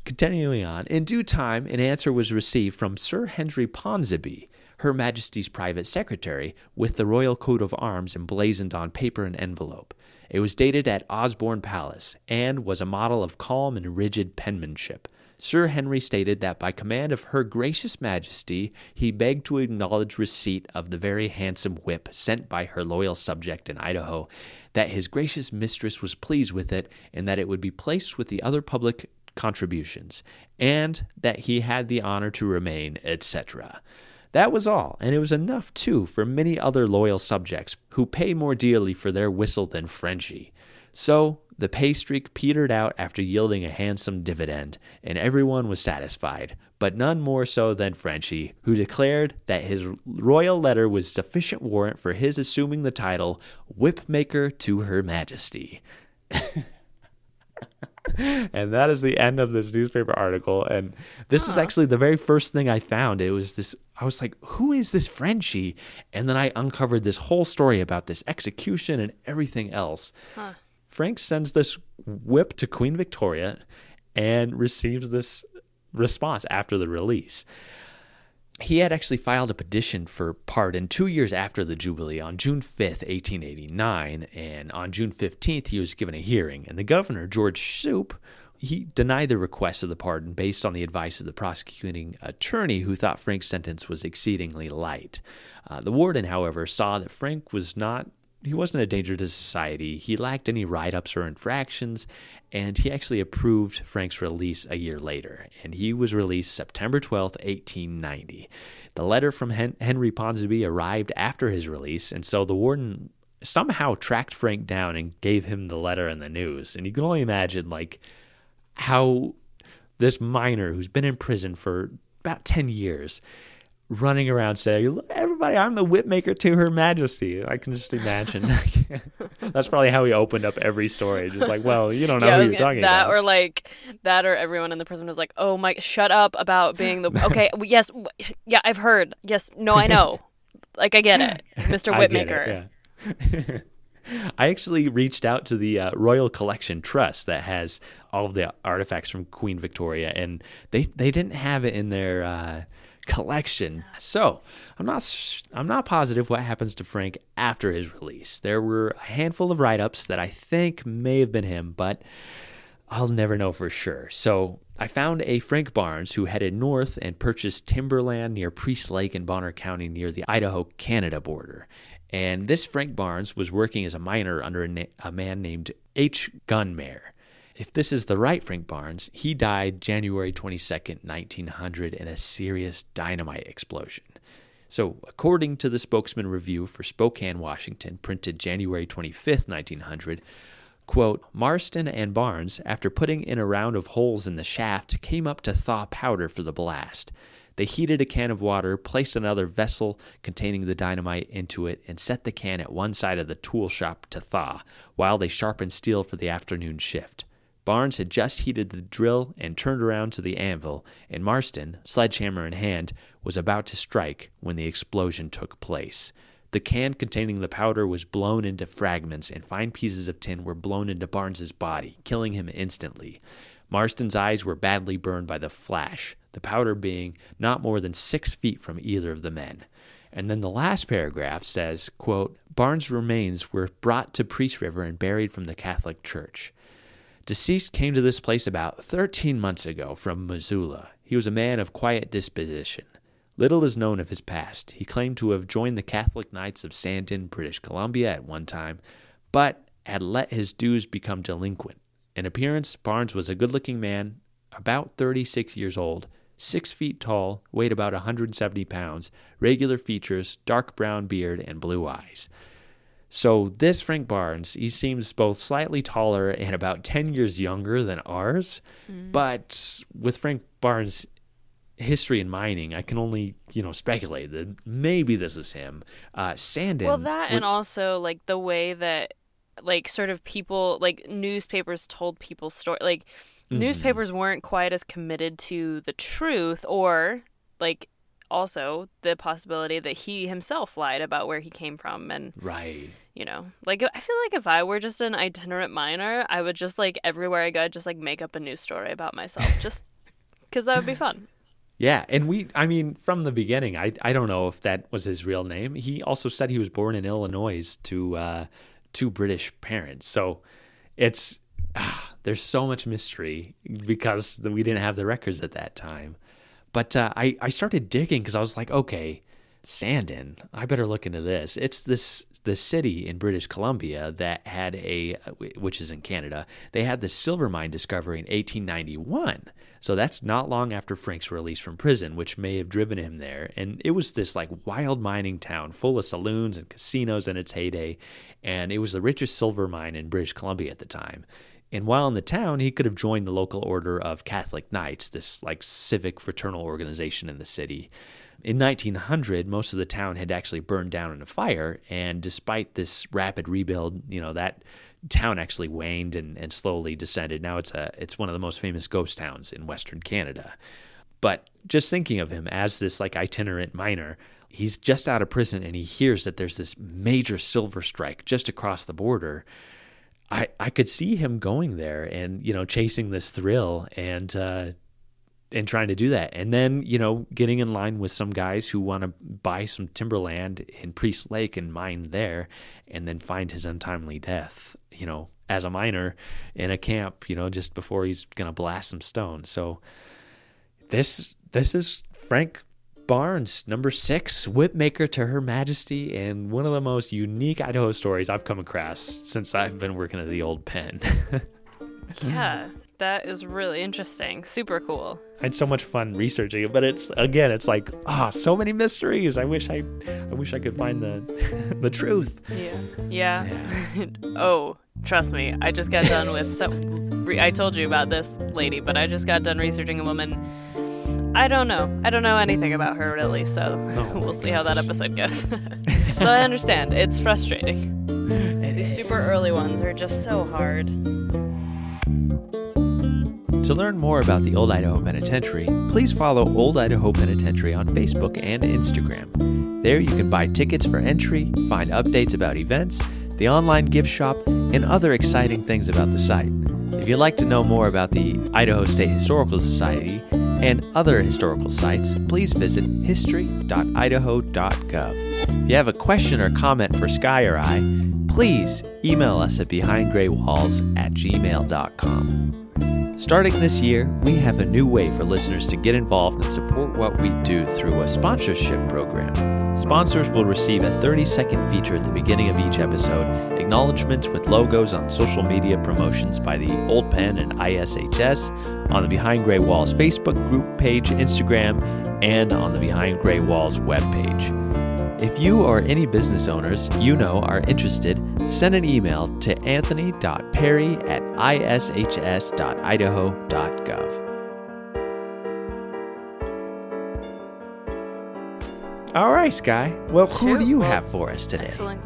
Continuing on, in due time, an answer was received from Sir Henry Ponsonby, Her Majesty's private secretary, with the royal coat of arms emblazoned on paper and envelope. It was dated at Osborne Palace and was a model of calm and rigid penmanship. Sir Henry stated that by command of Her Gracious Majesty, he begged to acknowledge receipt of the very handsome whip sent by her loyal subject in Idaho, that his gracious mistress was pleased with it, and that it would be placed with the other public contributions, and that he had the honor to remain, et cetera. That was all, and it was enough, too, for many other loyal subjects who pay more dearly for their whistle than Frenchie. So the pay streak petered out after yielding a handsome dividend, and everyone was satisfied, but none more so than Frenchie, who declared that his royal letter was sufficient warrant for his assuming the title Whipmaker to Her Majesty. And that is the end of this newspaper article. And this huh. is actually the very first thing I found. It was this, I was like, who is this Frenchie? And then I uncovered this whole story about this execution and everything else. Huh. Frank sends this whip to Queen Victoria and receives this response after the release. He had actually filed a petition for pardon two years after the Jubilee on June fifth, eighteen eighty-nine, and on June fifteenth, he was given a hearing, and the governor, George Shoup, he denied the request of the pardon based on the advice of the prosecuting attorney, who thought Frank's sentence was exceedingly light. Uh, the warden, however, saw that Frank was not He wasn't a danger to society. He lacked any write-ups or infractions, and he actually approved Frank's release a year later, and he was released September twelfth, eighteen ninety. The letter from Hen- Henry Ponsonby arrived after his release, and so the warden somehow tracked Frank down and gave him the letter and the news. And you can only imagine, like, how this minor who's been in prison for about ten years running around saying, everybody, I'm the whip maker to Her Majesty. I can just imagine. That's probably how he opened up every story. Just like, well, you don't know yeah, who you're gonna, talking that about. That or like, that or everyone in the prison was like, oh, Mike, shut up about being the, okay, yes, yeah, I've heard. Yes, no, I know. Like, I get it, Mister Whitmaker. I get it, yeah. I actually reached out to the uh, Royal Collection Trust that has all of the artifacts from Queen Victoria, and they, they didn't have it in their uh, collection. So I'm not I'm not positive what happens to Frank after his release. There were a handful of write-ups that I think may have been him, but I'll never know for sure. So I found a Frank Barnes who headed north and purchased timberland near Priest Lake in Bonner County near the Idaho-Canada border. And this Frank Barnes was working as a miner under a, na- a man named H. Gunmare. If this is the right Frank Barnes, he died January twenty-second, nineteen hundred in a serious dynamite explosion. So according to the Spokesman Review for Spokane, Washington, printed January twenty-fifth, nineteen hundred, quote, Marston and Barnes, after putting in a round of holes in the shaft, came up to thaw powder for the blast. They heated a can of water, placed another vessel containing the dynamite into it, and set the can at one side of the tool shop to thaw, while they sharpened steel for the afternoon shift. Barnes had just heated the drill and turned around to the anvil, and Marston, sledgehammer in hand, was about to strike when the explosion took place. The can containing the powder was blown into fragments, and fine pieces of tin were blown into Barnes's body, killing him instantly. Marston's eyes were badly burned by the flash, the powder being not more than six feet from either of the men. And then the last paragraph says, quote, Barnes' remains were brought to Priest River and buried from the Catholic Church. Deceased came to this place about thirteen months ago from Missoula. He was a man of quiet disposition. Little is known of his past. He claimed to have joined the Catholic Knights of Sandon, British Columbia at one time, but had let his dues become delinquent. In appearance, Barnes was a good-looking man, about thirty-six years old, six feet tall, weighed about one hundred seventy pounds, regular features, dark brown beard, and blue eyes. So this Frank Barnes, he seems both slightly taller and about ten years younger than ours, mm. but with Frank Barnes' history in mining, I can only, you know, speculate that maybe this is him. Uh, Sandon. Well, that was, and also like the way that, like, sort of people, like newspapers told people's story. Like, mm-hmm. newspapers weren't quite as committed to the truth, or like also the possibility that he himself lied about where he came from, and right, you know, like I feel like if I were just an itinerant miner, I would just like everywhere I go, just like make up a new story about myself, just because that would be fun. Yeah, and we, I mean, from the beginning, I, I don't know if that was his real name. He also said he was born in Illinois to uh, two British parents. So it's, ah, there's so much mystery because we didn't have the records at that time. But uh, I, I started digging because I was like, okay, Sandon, I better look into this. It's this the city in British Columbia that had a, which is in Canada, they had the silver mine discovery in eighteen ninety-one. So that's not long after Frank's release from prison, which may have driven him there. And it was this like wild mining town full of saloons and casinos in its heyday. And it was the richest silver mine in British Columbia at the time. And while in the town, he could have joined the local order of Catholic Knights, this like civic fraternal organization in the city. In nineteen hundred, most of the town had actually burned down in a fire, and despite this rapid rebuild, you know, that town actually waned and, and slowly descended. Now it's a it's one of the most famous ghost towns in Western Canada. But just thinking of him as this like itinerant miner, he's just out of prison and he hears that there's this major silver strike just across the border. I, I could see him going there and, you know, chasing this thrill and uh, and trying to do that. And then, you know, getting in line with some guys who want to buy some timberland in Priest Lake and mine there, and then find his untimely death, you know, as a miner in a camp, you know, just before he's going to blast some stone. So this this is Frank Barnes, number six, Whipmaker to Her Majesty, and one of the most unique Idaho stories I've come across since I've been working at the old pen. Yeah, that is really interesting. Super cool. I had so much fun researching it, but it's, again, it's like, ah, oh, so many mysteries. I wish I I wish I could find the the truth. Yeah. Yeah. yeah. Oh, trust me, I just got done with, so re- I told you about this lady, but I just got done researching a woman I don't know. I don't know anything about her, really, so oh we'll see gosh. how that episode goes. So I understand. It's frustrating. It These super early ones are just so hard. To learn more about the Old Idaho Penitentiary, please follow Old Idaho Penitentiary on Facebook and Instagram. There you can buy tickets for entry, find updates about events, the online gift shop, and other exciting things about the site. If you'd like to know more about the Idaho State Historical Society and other historical sites, please visit history dot idaho dot gov. If you have a question or comment for Sky or I, please email us at behind gray walls at gmail dot com. Starting this year, we have a new way for listeners to get involved and support what we do through a sponsorship program. Sponsors will receive a thirty-second feature at the beginning of each episode, acknowledgments with logos on social media promotions by the Old Pen and I S H S, on the Behind Gray Walls Facebook group page, Instagram, and on the Behind Gray Walls webpage. If you or any business owners you know are interested, send an email to anthony dot perry at i s h s dot idaho dot gov. All right, Sky. Well, who sure. do you well, have for us today? Excellent.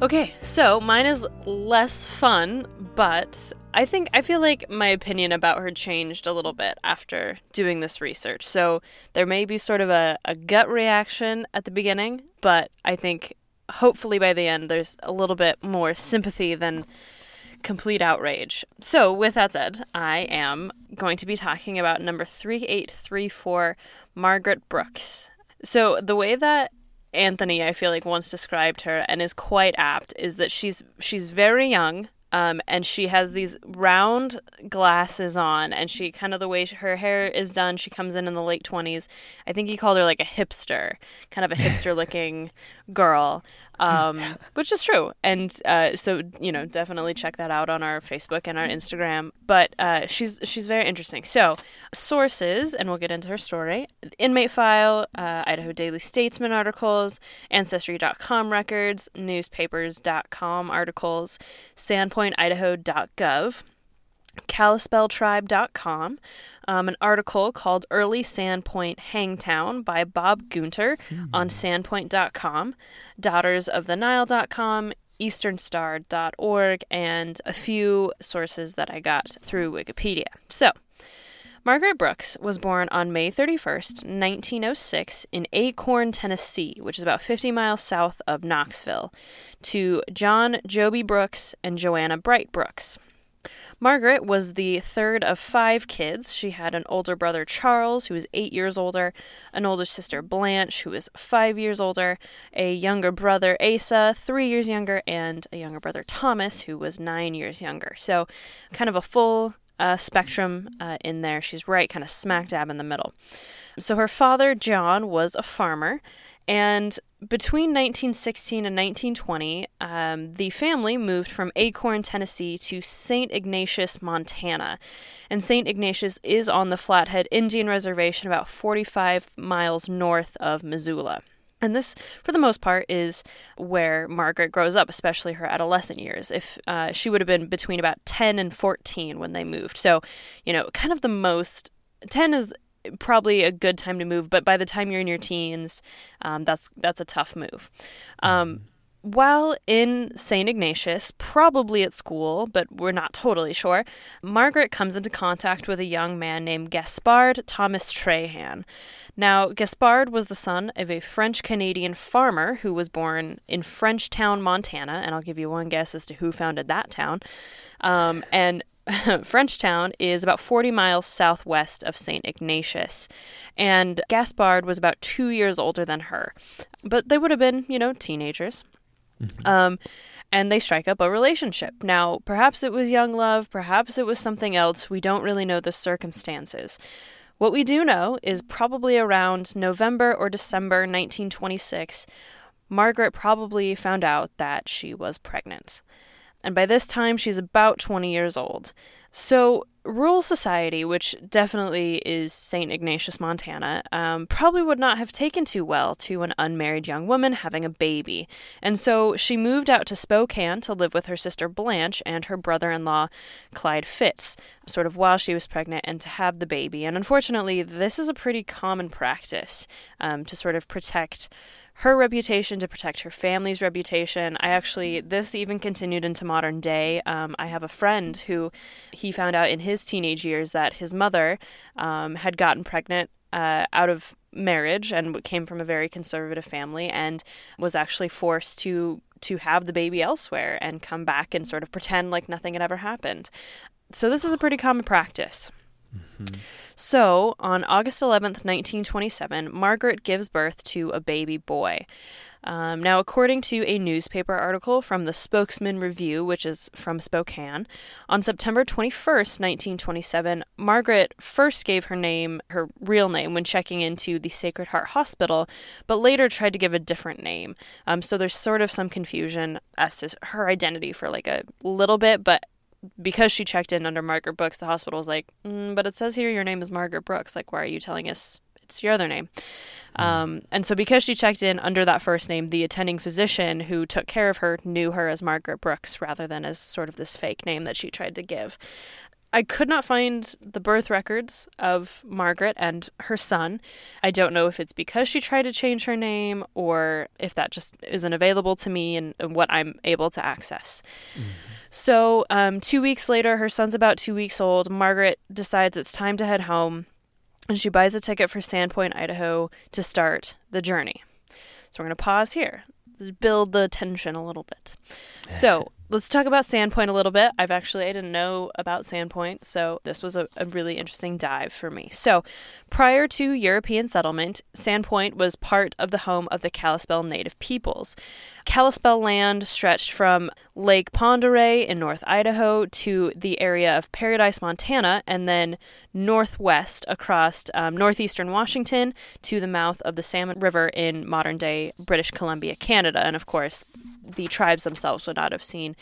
Okay, so mine is less fun, but I think I feel like my opinion about her changed a little bit after doing this research. So there may be sort of a, a gut reaction at the beginning, but I think hopefully by the end there's a little bit more sympathy than complete outrage. So with that said, I am going to be talking about number three eight three four, Margaret Brooks. So the way that Anthony, I feel like, once described her and is quite apt is that she's she's very young, um, and she has these round glasses on, and she kind of the way her hair is done, she comes in in the late twenties. I think he called her like a hipster, kind of a hipster looking girl, um, which is true. And uh, so, you know, definitely check that out on our Facebook and our Instagram. But uh, she's she's very interesting. So sources, and we'll get into her story, Inmate File, uh, Idaho Daily Statesman articles, Ancestry dot com records, newspapers dot com articles, Sandpoint idaho dot gov, kalispell tribe dot com, um, an article called Early Sandpoint Hangtown by Bob Gunter mm. on sandpoint dot com, daughters of the nile dot com, eastern star dot org, and a few sources that I got through Wikipedia. So, Margaret Brooks was born on May thirty-first, nineteen oh six, in Acorn, Tennessee, which is about fifty miles south of Knoxville, to John Joby Brooks and Joanna Bright Brooks. Margaret was the third of five kids. She had an older brother, Charles, who was eight years older, an older sister, Blanche, who was five years older, a younger brother, Asa, three years younger, and a younger brother, Thomas, who was nine years younger. So kind of a full Uh, spectrum uh, in there. She's right kind of smack dab in the middle. So her father, John, was a farmer, and between nineteen sixteen and nineteen twenty, um, the family moved from Acorn, Tennessee to Saint Ignatius, Montana. And Saint Ignatius is on the Flathead Indian Reservation about forty-five miles north of Missoula. And this, for the most part, is where Margaret grows up, especially her adolescent years. If uh, she would have been between about ten and fourteen when they moved. So, you know, kind of the most, ten is probably a good time to move, but by the time you're in your teens, um, that's that's a tough move. Um, while in Saint Ignatius, probably at school, but we're not totally sure, Margaret comes into contact with a young man named Gaspard Thomas Trahan. Now, Gaspard was the son of a French-Canadian farmer who was born in Frenchtown, Montana, and I'll give you one guess as to who founded that town. Um, and Frenchtown is about forty miles southwest of Saint Ignatius, and Gaspard was about two years older than her. But they would have been, you know, teenagers. Mm-hmm. Um And they strike up a relationship. Now, perhaps it was young love, perhaps it was something else. We don't really know the circumstances. What we do know is probably around November or December nineteen twenty-six, Margaret probably found out that she was pregnant. And by this time, she's about twenty years old. So rural society, which definitely is Saint Ignatius, Montana, um, probably would not have taken too well to an unmarried young woman having a baby. And so she moved out to Spokane to live with her sister Blanche and her brother-in-law Clyde Fitz, sort of while she was pregnant and to have the baby. And unfortunately, this is a pretty common practice um, to sort of protect her reputation, to protect her family's reputation. I actually, this even continued into modern day. Um, I have a friend who, he found out in his teenage years that his mother um, had gotten pregnant uh, out of marriage and came from a very conservative family, and was actually forced to to have the baby elsewhere and come back and sort of pretend like nothing had ever happened. So this is a pretty common practice. Mm-hmm. So on August eleventh, nineteen twenty-seven, Margaret gives birth to a baby boy. Um, now, according to a newspaper article from the Spokesman Review, which is from Spokane, on September twenty-first, nineteen twenty-seven, Margaret first gave her name, her real name, when checking into the Sacred Heart Hospital, but later tried to give a different name. Um, so there's sort of some confusion as to her identity for like a little bit, but because she checked in under Margaret Brooks, the hospital was like, mm, but it says here your name is Margaret Brooks. Like, why are you telling us it's your other name? Um, and so because she checked in under that first name, the attending physician who took care of her knew her as Margaret Brooks rather than as sort of this fake name that she tried to give. I could not find the birth records of Margaret and her son. I don't know if it's because she tried to change her name or if that just isn't available to me and, and what I'm able to access. Mm-hmm. So um, two weeks later, her son's about two weeks old. Margaret decides it's time to head home, and she buys a ticket for Sandpoint, Idaho, to start the journey. So we're going to pause here, build the tension a little bit. So let's talk about Sandpoint a little bit. I've actually, I didn't know about Sandpoint, so this was a, a really interesting dive for me. So prior to European settlement, Sandpoint was part of the home of the Kalispel Native peoples. Kalispel land stretched from Lake Pondere in North Idaho to the area of Paradise, Montana, and then northwest across um, northeastern Washington to the mouth of the Salmon River in modern-day British Columbia, Canada. And of course, the tribes themselves would not have seen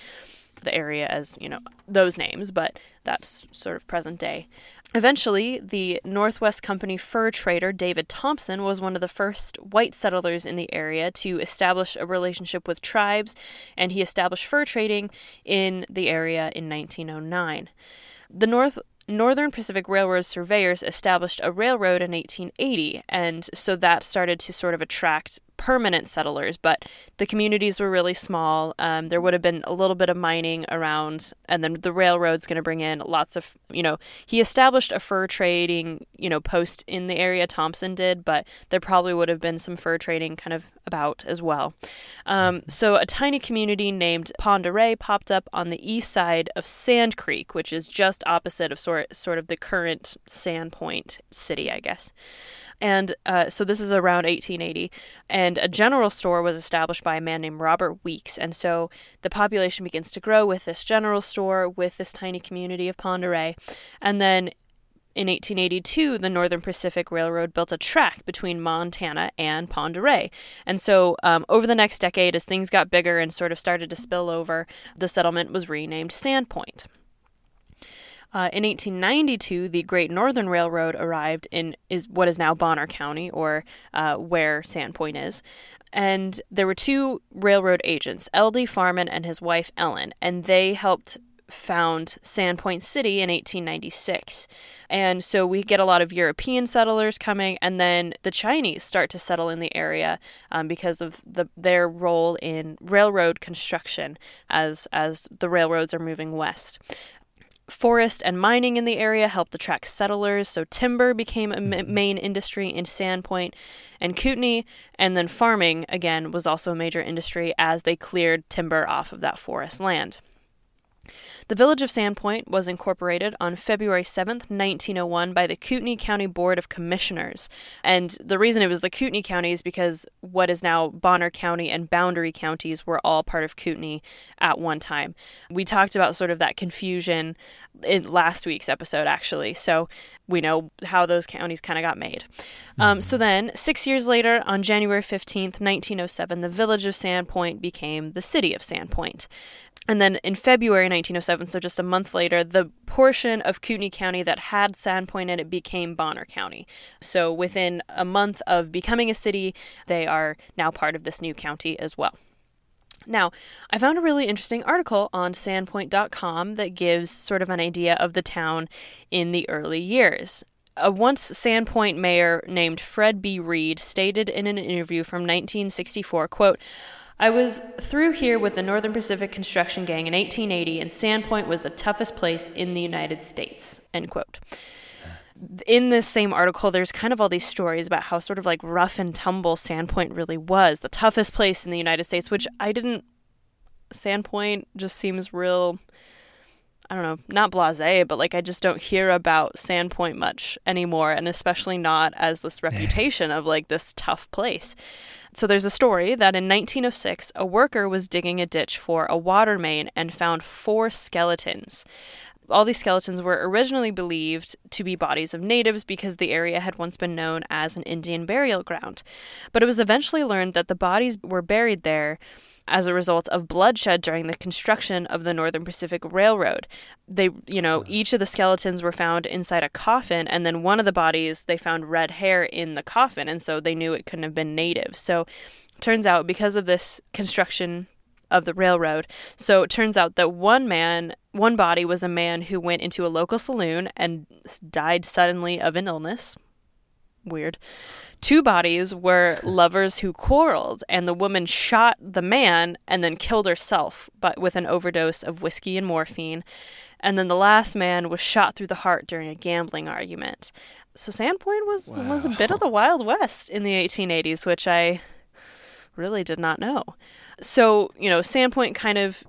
the area as, you know, those names, but that's sort of present day. Eventually, the Northwest Company fur trader David Thompson was one of the first white settlers in the area to establish a relationship with tribes, and he established fur trading in the area in nineteen oh nine. The North Northern Pacific Railroad surveyors established a railroad in eighteen eighty, and so that started to sort of attract permanent settlers, but the communities were really small. Um, there would have been a little bit of mining around, and then the railroad's going to bring in lots of, you know, he established a fur trading, you know, post in the area, Thompson did, but there probably would have been some fur trading kind of about as well. Um, so a tiny community named Pondere popped up on the east side of Sand Creek, which is just opposite of sort, sort of the current Sandpoint city, I guess. And uh, so this is around eighteen eighty, and a general store was established by a man named Robert Weeks. And so the population begins to grow with this general store, with this tiny community of Pondere. And then in eighteen eighty-two, the Northern Pacific Railroad built a track between Montana and Pondere. And so um, over the next decade, as things got bigger and sort of started to spill over, the settlement was renamed Sandpoint. Uh, in eighteen ninety-two, the Great Northern Railroad arrived in is what is now Bonner County, or uh, where Sandpoint is. And there were two railroad agents, L D Farman and his wife, Ellen, and they helped found Sandpoint City in eighteen ninety-six. And so we get a lot of European settlers coming, and then the Chinese start to settle in the area um, because of the, their role in railroad construction as, as the railroads are moving west. Forest and mining in the area helped attract settlers, so timber became a m- main industry in Sandpoint and Kootenai, and then farming, again, was also a major industry as they cleared timber off of that forest land. The village of Sandpoint was incorporated on February seventh, nineteen oh one by the Kootenai County Board of Commissioners. And the reason it was the Kootenai County is because what is now Bonner County and Boundary Counties were all part of Kootenai at one time. We talked about sort of that confusion in last week's episode, actually. So we know how those counties kind of got made. Um, so then, six years later, on January fifteenth, nineteen oh seven, the village of Sandpoint became the city of Sandpoint. And then in February nineteen oh seven, so just a month later, the portion of Kootenai County that had Sandpoint in it became Bonner County. So within a month of becoming a city, they are now part of this new county as well. Now, I found a really interesting article on sandpoint dot com that gives sort of an idea of the town in the early years. A once Sandpoint mayor named Fred B. Reed stated in an interview from nineteen sixty-four, quote, "I was through here with the Northern Pacific Construction Gang in eighteen eighty, and Sandpoint was the toughest place in the United States," end quote. In this same article, there's kind of all these stories about how sort of like rough and tumble Sandpoint really was, the toughest place in the United States, which I didn't, Sandpoint just seems real, I don't know, not blasé, but like I just don't hear about Sandpoint much anymore, and especially not as this reputation of like this tough place. So there's a story that in nineteen oh six, a worker was digging a ditch for a water main and found four skeletons. All these skeletons were originally believed to be bodies of natives because the area had once been known as an Indian burial ground. But it was eventually learned that the bodies were buried there as a result of bloodshed during the construction of the Northern Pacific Railroad. They, you know, each of the skeletons were found inside a coffin, and then one of the bodies, they found red hair in the coffin, and so they knew it couldn't have been native. So turns out because of this construction of the railroad. So it turns out that one man, one body was a man who went into a local saloon and died suddenly of an illness. Weird. Two bodies were lovers who quarreled, and the woman shot the man and then killed herself, but with an overdose of whiskey and morphine. And then the last man was shot through the heart during a gambling argument. So Sandpoint was, wow. was a bit of the Wild West in the eighteen eighties, which I really did not know. So, you know, Sandpoint kind of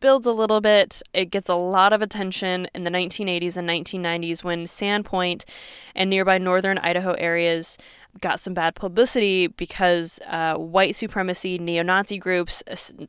builds a little bit. It gets a lot of attention in the nineteen eighties and nineteen nineties when Sandpoint and nearby northern Idaho areas got some bad publicity because uh, white supremacy, neo-Nazi groups,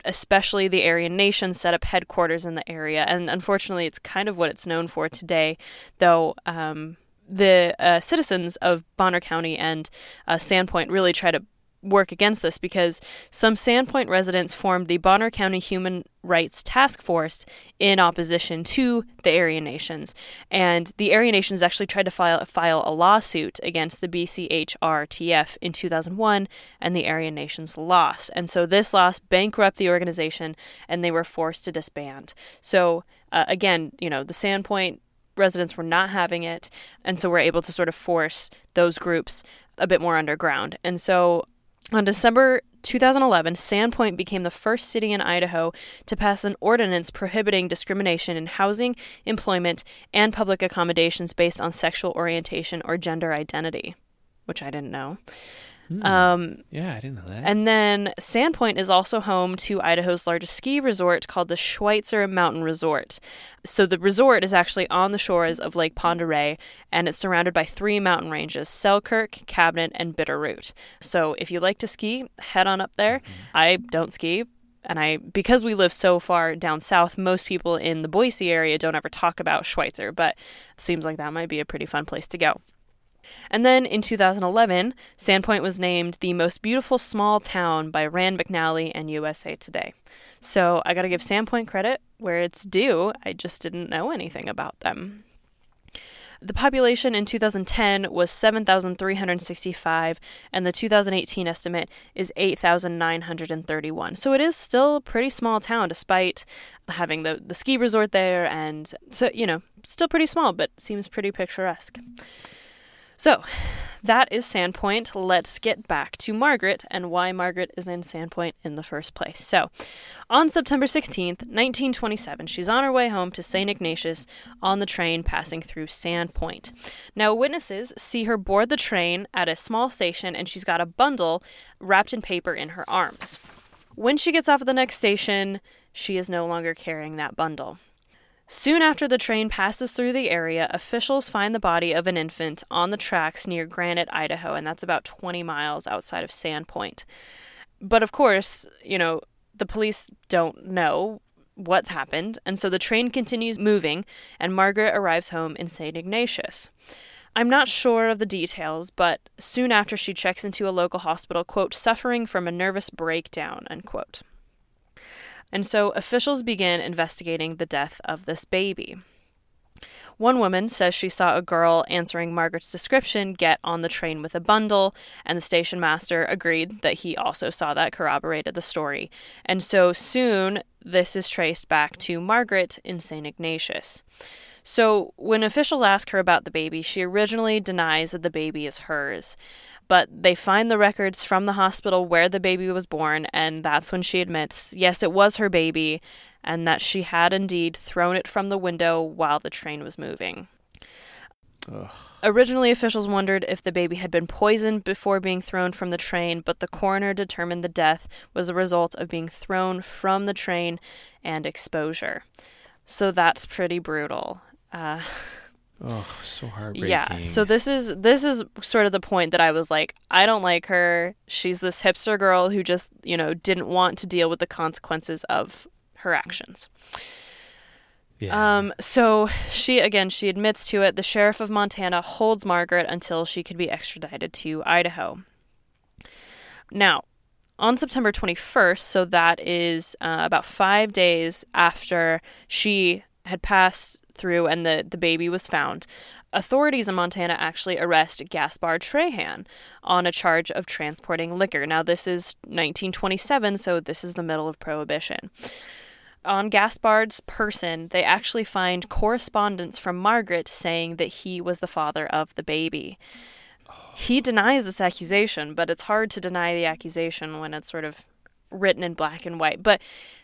especially the Aryan Nation, set up headquarters in the area. And unfortunately, it's kind of what it's known for today, though um, the uh, citizens of Bonner County and uh, Sandpoint really try to work against this because some Sandpoint residents formed the Bonner County Human Rights Task Force in opposition to the Aryan Nations. And the Aryan Nations actually tried to file, file a lawsuit against the B C H R T F in two thousand one, and the Aryan Nations lost. And so this loss bankrupted the organization, and they were forced to disband. So uh, again, you know, the Sandpoint residents were not having it, and so we're able to sort of force those groups a bit more underground. And so on December two thousand eleven, Sandpoint became the first city in Idaho to pass an ordinance prohibiting discrimination in housing, employment, and public accommodations based on sexual orientation or gender identity, which I didn't know. Hmm. Um, yeah, I didn't know that. And then Sandpoint is also home to Idaho's largest ski resort called the Schweitzer Mountain Resort. So the resort is actually on the shores of Lake Pend-Oreille, and it's surrounded by three mountain ranges, Selkirk, Cabinet, and Bitterroot. So if you like to ski, head on up there. Mm-hmm. I don't ski. And I, because we live so far down south, most people in the Boise area don't ever talk about Schweitzer, but it seems like that might be a pretty fun place to go. And then in two thousand eleven, Sandpoint was named the most beautiful small town by Rand McNally and U S A Today. So I got to give Sandpoint credit where it's due. I just didn't know anything about them. The population in two thousand ten was seven thousand three hundred sixty-five, and the two thousand eighteen estimate is eight thousand nine hundred thirty-one. So it is still a pretty small town despite having the, the ski resort there. And so, you know, still pretty small, but seems pretty picturesque. So, that is Sandpoint. Let's get back to Margaret and why Margaret is in Sandpoint in the first place. So, on September sixteenth, nineteen twenty-seven, she's on her way home to Saint Ignatius on the train passing through Sandpoint. Now, witnesses see her board the train at a small station, and she's got a bundle wrapped in paper in her arms. When she gets off at the next station, she is no longer carrying that bundle. Soon after the train passes through the area, officials find the body of an infant on the tracks near Granite, Idaho, and that's about twenty miles outside of Sandpoint. But of course, you know, the police don't know what's happened, and so the train continues moving, and Margaret arrives home in Saint Ignatius. I'm not sure of the details, but soon after she checks into a local hospital, quote, suffering from a nervous breakdown, unquote. And so officials begin investigating the death of this baby. One woman says she saw a girl answering Margaret's description get on the train with a bundle, and the station master agreed that he also saw that, corroborated the story. And so soon, this is traced back to Margaret in Saint Ignatius. So when officials ask her about the baby, she originally denies that the baby is hers. But they find the records from the hospital where the baby was born, and that's when she admits, yes, it was her baby, and that she had indeed thrown it from the window while the train was moving. Ugh. Originally, officials wondered if the baby had been poisoned before being thrown from the train, but the coroner determined the death was a result of being thrown from the train and exposure. So that's pretty brutal. Uh... Oh, so heartbreaking. Yeah, so this is this is sort of the point that I was like, I don't like her. She's this hipster girl who just, you know, didn't want to deal with the consequences of her actions. Yeah. Um. So she, again, she admits to it. The sheriff of Montana holds Margaret until she could be extradited to Idaho. Now, on September twenty-first, so that is uh, about five days after she had passed through and the, the baby was found, authorities in Montana actually arrest Gaspar Trahan on a charge of transporting liquor. Now, this is nineteen twenty-seven, so this is the middle of Prohibition. On Gaspard's person, they actually find correspondence from Margaret saying that he was the father of the baby. Oh. He denies this accusation, but it's hard to deny the accusation when it's sort of written in black and white. But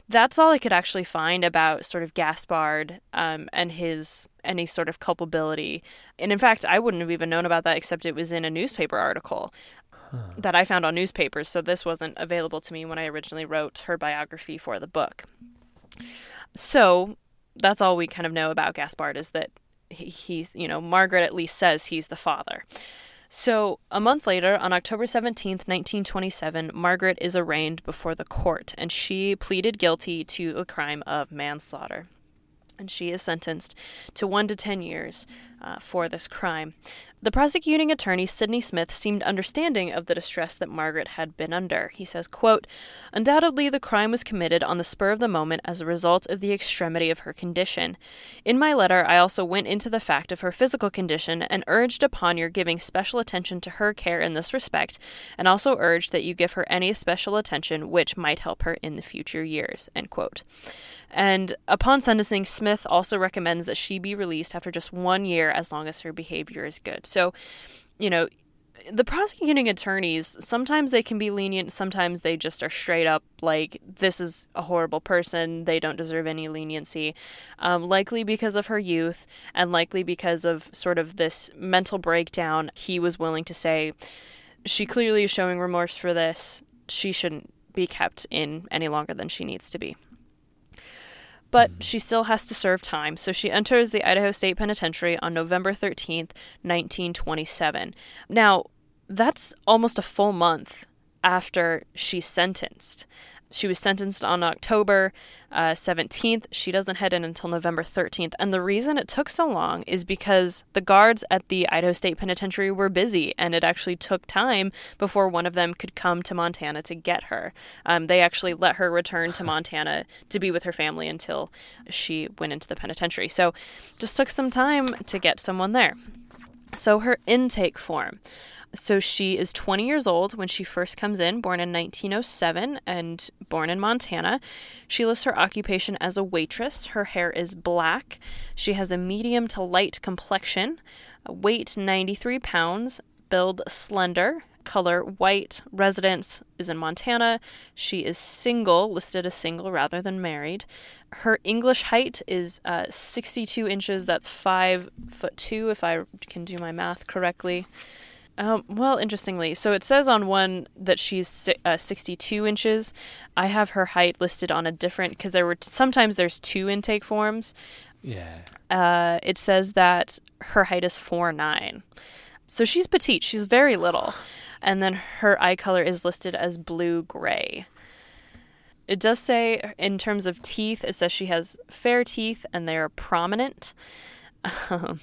that's all I could actually find about sort of Gaspard um, and his any sort of culpability. And in fact, I wouldn't have even known about that except it was in a newspaper article huh. that I found on newspapers. So this wasn't available to me when I originally wrote her biography for the book. So that's all we kind of know about Gaspard, is that he's, you know, Margaret at least says he's the father. So a month later, on October seventeenth, nineteen twenty-seven, Margaret is arraigned before the court, and she pleaded guilty to the crime of manslaughter. And she is sentenced to one to ten years uh, for this crime. The prosecuting attorney, Sidney Smith, seemed understanding of the distress that Margaret had been under. He says, quote, "Undoubtedly, the crime was committed on the spur of the moment as a result of the extremity of her condition. In my letter, I also went into the fact of her physical condition and urged upon your giving special attention to her care in this respect, and also urged that you give her any special attention which might help her in the future years," end quote. And upon sentencing, Smith also recommends that she be released after just one year as long as her behavior is good. So, you know, the prosecuting attorneys, sometimes they can be lenient, sometimes they just are straight up like, this is a horrible person, they don't deserve any leniency, um, likely because of her youth and likely because of sort of this mental breakdown. He was willing to say, she clearly is showing remorse for this, she shouldn't be kept in any longer than she needs to be. But she still has to serve time, so she enters the Idaho State Penitentiary on November thirteenth, nineteen twenty-seven. Now, that's almost a full month after she's sentenced. She was sentenced on October seventeenth. She doesn't head in until November thirteenth. And the reason it took so long is because the guards at the Idaho State Penitentiary were busy, and it actually took time before one of them could come to Montana to get her. Um, they actually let her return to Montana to be with her family until she went into the penitentiary. So just took some time to get someone there. So her intake form. So she is twenty years old when she first comes in, born in nineteen oh seven and born in Montana. She lists her occupation as a waitress. Her hair is black. She has a medium to light complexion, weight ninety-three pounds, build slender, color white, residence is in Montana. She is single, listed as single rather than married. Her English height is uh, sixty-two inches. That's five foot two, if I can do my math correctly. Um, well, interestingly, so it says on one that she's uh, sixty-two inches. I have her height listed on a different, because there were, sometimes there's two intake forms. Yeah. Uh, it says that her height is four nine. So she's petite. She's very little. And then her eye color is listed as blue-gray. It does say, in terms of teeth, it says she has fair teeth and they are prominent. Um,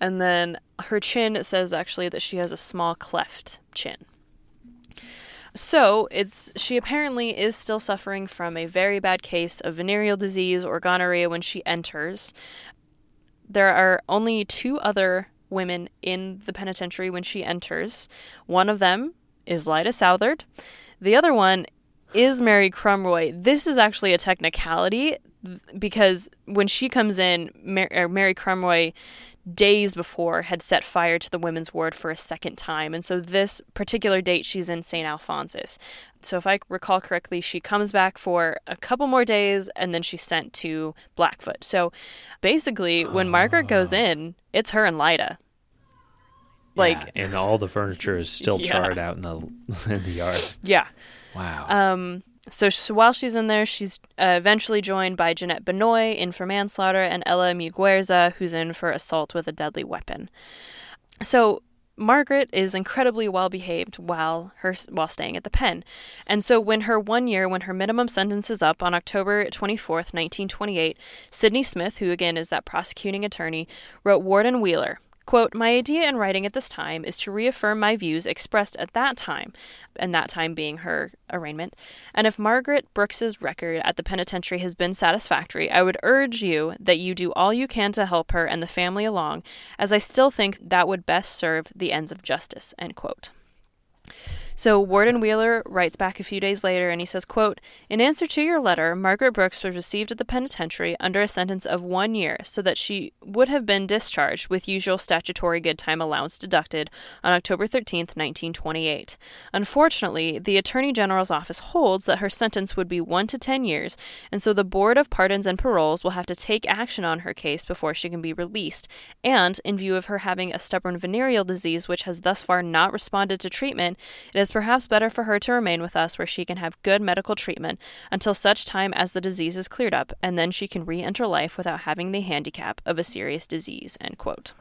and then her chin, it says actually that she has a small cleft chin. So it's she apparently is still suffering from a very bad case of venereal disease or gonorrhea when she enters. There are only two other women in the penitentiary when she enters. One of them is Lyda Southard. The other one is Mary Crumroy. This is actually a technicality because when she comes in, Mary, Mary Crumroy days before had set fire to the women's ward for a second time. And so this particular date, she's in Saint Alphonsus. So if I recall correctly, she comes back for a couple more days and then she's sent to Blackfoot. So basically when uh, Margaret goes in, it's her and Lyda. Like, yeah, and all the furniture is still yeah. charred out in the in the yard. Yeah. Wow. Um. So she, while she's in there, she's uh, eventually joined by Jeanette Benoit in for manslaughter and Ella Muguerza, who's in for assault with a deadly weapon. So Margaret is incredibly well-behaved while her while staying at the pen. And so when her one year, when her minimum sentence is up on October twenty-fourth, nineteen twenty-eight, Sidney Smith, who again is that prosecuting attorney, wrote Warden Wheeler, quote, "My idea in writing at this time is to reaffirm my views expressed at that time," and that time being her arraignment, "and if Margaret Brooks's record at the penitentiary has been satisfactory, I would urge you that you do all you can to help her and the family along, as I still think that would best serve the ends of justice," end quote. So Warden Wheeler writes back a few days later and he says, quote, "In answer to your letter, Margaret Brooks was received at the penitentiary under a sentence of one year so that she would have been discharged with usual statutory good time allowance deducted on October thirteenth, nineteen twenty-eight. Unfortunately, the Attorney General's office holds that her sentence would be one to ten years, and so the Board of Pardons and Paroles will have to take action on her case before she can be released, and in view of her having a stubborn venereal disease which has thus far not responded to treatment, it is It's perhaps better for her to remain with us where she can have good medical treatment until such time as the disease is cleared up, and then she can re-enter life without having the handicap of a serious disease," end quote.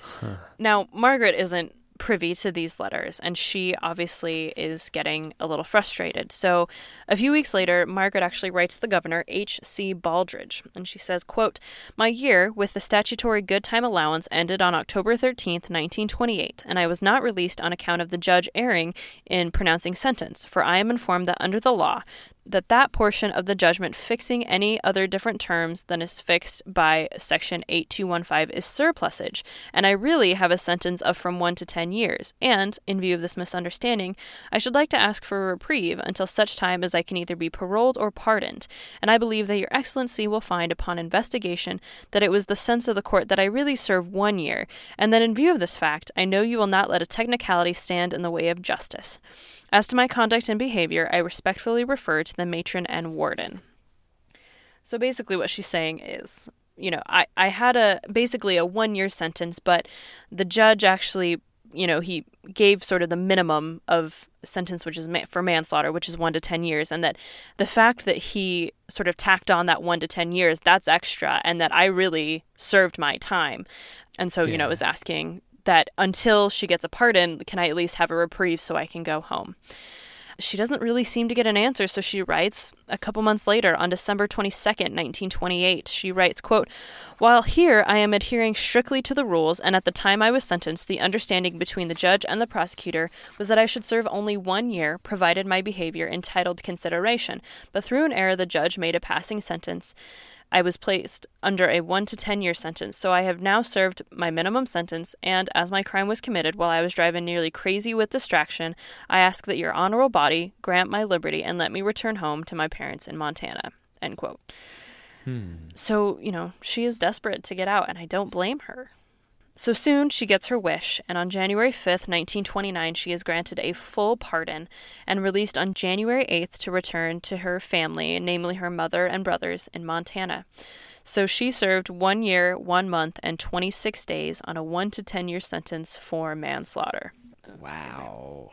Huh. Now, Margaret isn't privy to these letters, and she obviously is getting a little frustrated. So a few weeks later, Margaret actually writes the governor, H C Baldridge, and she says, quote, "My year with the statutory good time allowance ended on October thirteenth, nineteen twenty-eight, and I was not released on account of the judge erring in pronouncing sentence, for I am informed that under the law, that that portion of the judgment fixing any other different terms than is fixed by section eight two one five is surplusage, and I really have a sentence of from one to ten years, and, in view of this misunderstanding, I should like to ask for a reprieve until such time as I can either be paroled or pardoned, and I believe that your excellency will find upon investigation that it was the sense of the court that I really serve one year, and that in view of this fact, I know you will not let a technicality stand in the way of justice. As to my conduct and behavior, I respectfully refer to the matron and warden." So basically what she's saying is, you know, I, I had a basically a one-year sentence, but the judge actually, you know, he gave sort of the minimum of sentence, which is ma- for manslaughter, which is one to ten years, and that the fact that he sort of tacked on that one to ten years, that's extra, and that I really served my time. And so, yeah. you know, it was asking that until she gets a pardon, can I at least have a reprieve so I can go home? She doesn't really seem to get an answer, so she writes a couple months later on December twenty-second, nineteen twenty-eight. She writes, quote, "While here I am adhering strictly to the rules, and at the time I was sentenced, the understanding between the judge and the prosecutor was that I should serve only one year, provided my behavior entitled consideration. But through an error, the judge made a passing sentence. I was placed under a one to ten year sentence, so I have now served my minimum sentence, and as my crime was committed while I was driving nearly crazy with distraction, I ask that your honorable body grant my liberty and let me return home to my parents in Montana," end quote. Hmm. So, you know, she is desperate to get out, and I don't blame her. So soon she gets her wish, and on January fifth, nineteen twenty-nine, she is granted a full pardon and released on January eighth to return to her family, namely her mother and brothers in Montana. So she served one year, one month, and twenty-six days on a one to ten year sentence for manslaughter. Wow.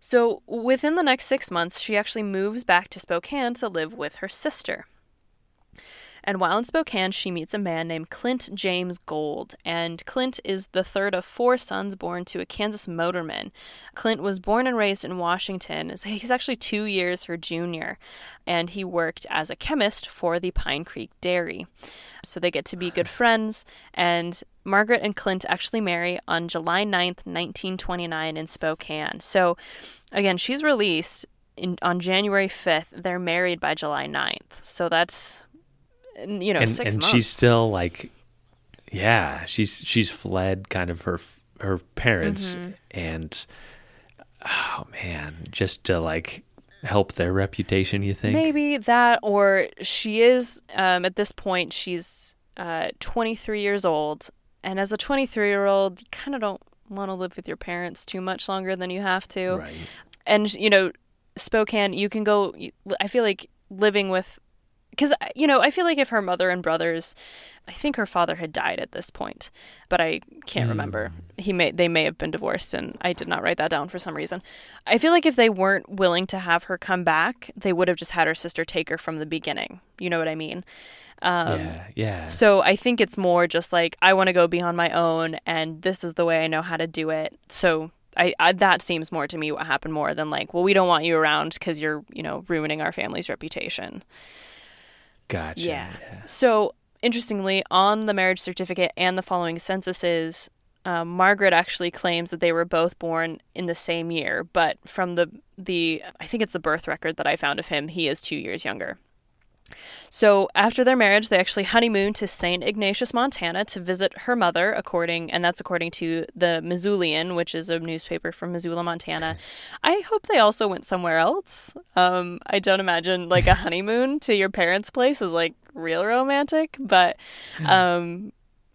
So within the next six months, she actually moves back to Spokane to live with her sister. And while in Spokane, she meets a man named Clint James Gold. And Clint is the third of four sons born to a Kansas motorman. Clint was born and raised in Washington. He's actually two years her junior. And he worked as a chemist for the Pine Creek Dairy. So they get to be good friends. And Margaret and Clint actually marry on July ninth, nineteen twenty-nine in Spokane. So, again, she's released in, on January fifth. They're married by July ninth. So that's... You know, and, six and months. She's still like, yeah, she's she's fled kind of her her parents, mm-hmm. and oh man, just to like help their reputation, you think? Maybe that, or she is, um, at this point, she's uh, twenty-three years old. And as a twenty-three-year-old, you kind of don't want to live with your parents too much longer than you have to. Right. And, you know, Spokane, you can go, I feel like living with, because, you know, I feel like if her mother and brothers, I think her father had died at this point, but I can't mm. remember. He may, they may have been divorced, and I did not write that down for some reason. I feel like if they weren't willing to have her come back, they would have just had her sister take her from the beginning. You know what I mean? Um, yeah, yeah. So I think it's more just like, I want to go be on my own, and this is the way I know how to do it. So I, I that seems more to me what happened, more than like, well, we don't want you around because you're, you know, ruining our family's reputation. Gotcha. Yeah. yeah. So interestingly, on the marriage certificate and the following censuses, uh, Margaret actually claims that they were both born in the same year, but from the the I think it's the birth record that I found of him, he is two years younger. So after their marriage, they actually honeymooned to Saint Ignatius, Montana, to visit her mother, according, and that's according to the Missoulian, which is a newspaper from Missoula, Montana. I hope they also went somewhere else. Um, I don't imagine like a honeymoon to your parents' place is like real romantic, but um,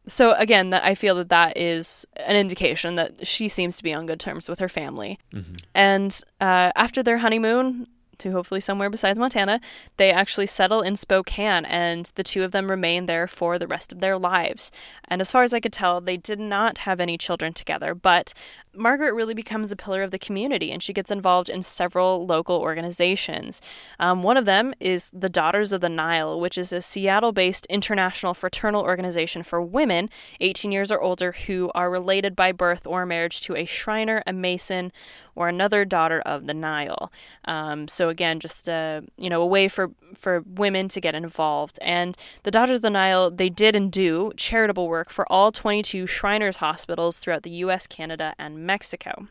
so again, that I feel that that is an indication that she seems to be on good terms with her family. Mm-hmm. And uh, after their honeymoon, to hopefully somewhere besides Montana, they actually settle in Spokane, and the two of them remain there for the rest of their lives. And as far as I could tell, they did not have any children together, but Margaret really becomes a pillar of the community, and she gets involved in several local organizations. Um, one of them is the Daughters of the Nile, which is a Seattle-based international fraternal organization for women eighteen years or older who are related by birth or marriage to a Shriner, a Mason, or another Daughter of the Nile. Um, so again, just a, you know, a way for, for women to get involved. And the Daughters of the Nile, they did and do charitable work for all twenty-two Shriners hospitals throughout the U S, Canada, and Mexico.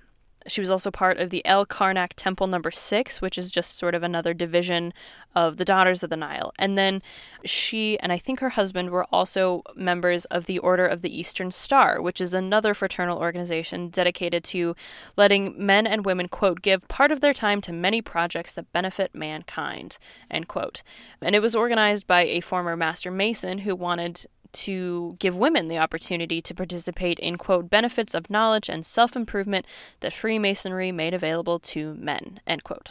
She was also part of the El Karnak Temple Number Six, which is just sort of another division of the Daughters of the Nile. And then she and I think her husband were also members of the Order of the Eastern Star, which is another fraternal organization dedicated to letting men and women, quote, give part of their time to many projects that benefit mankind, end quote. And it was organized by a former Master Mason who wanted to give women the opportunity to participate in, quote, benefits of knowledge and self-improvement that Freemasonry made available to men, end quote.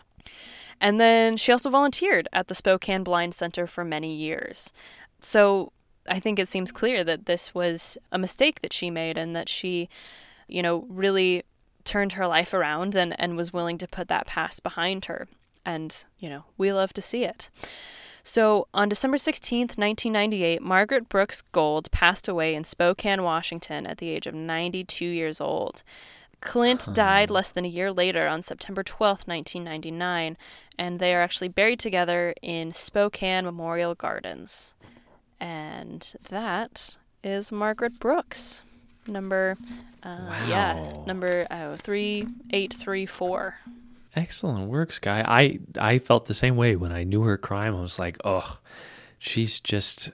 And then she also volunteered at the Spokane Blind Center for many years. So I think it seems clear that this was a mistake that she made, and that she, you know, really turned her life around and, and was willing to put that past behind her. And, you know, we love to see it. So on December sixteenth, nineteen ninety-eight, Margaret Brooks Gold passed away in Spokane, Washington at the age of ninety-two years old. Clint huh. died less than a year later on September twelfth, nineteen ninety-nine, and they are actually buried together in Spokane Memorial Gardens. And that is Margaret Brooks, number uh, wow. yeah, number uh, three eight three four. Excellent work, Sky. I, I felt the same way when I knew her crime. I was like, oh, she's just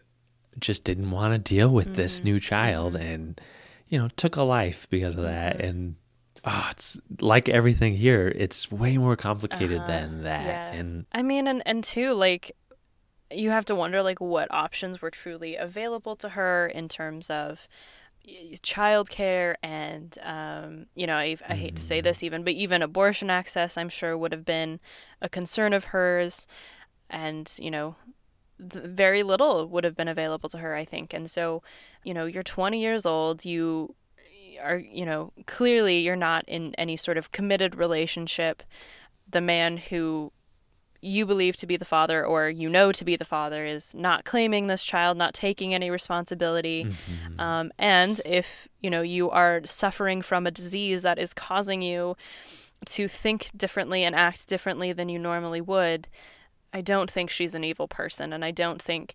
just didn't want to deal with mm-hmm. this new child mm-hmm. and, you know, took a life because of that. Mm-hmm. And oh, it's like everything here. It's way more complicated uh-huh. than that. Yeah. And I mean, and, and too, like, you have to wonder, like, what options were truly available to her in terms of childcare and, um, you know, I, I hate to say this even, but even abortion access, I'm sure, would have been a concern of hers. And, you know, th- very little would have been available to her, I think. And so, you know, you're twenty years old, you are, you know, clearly you're not in any sort of committed relationship. The man who you believe to be the father, or you know to be the father, is not claiming this child, not taking any responsibility. Mm-hmm. Um, and if, you know, you are suffering from a disease that is causing you to think differently and act differently than you normally would, I don't think she's an evil person. And I don't think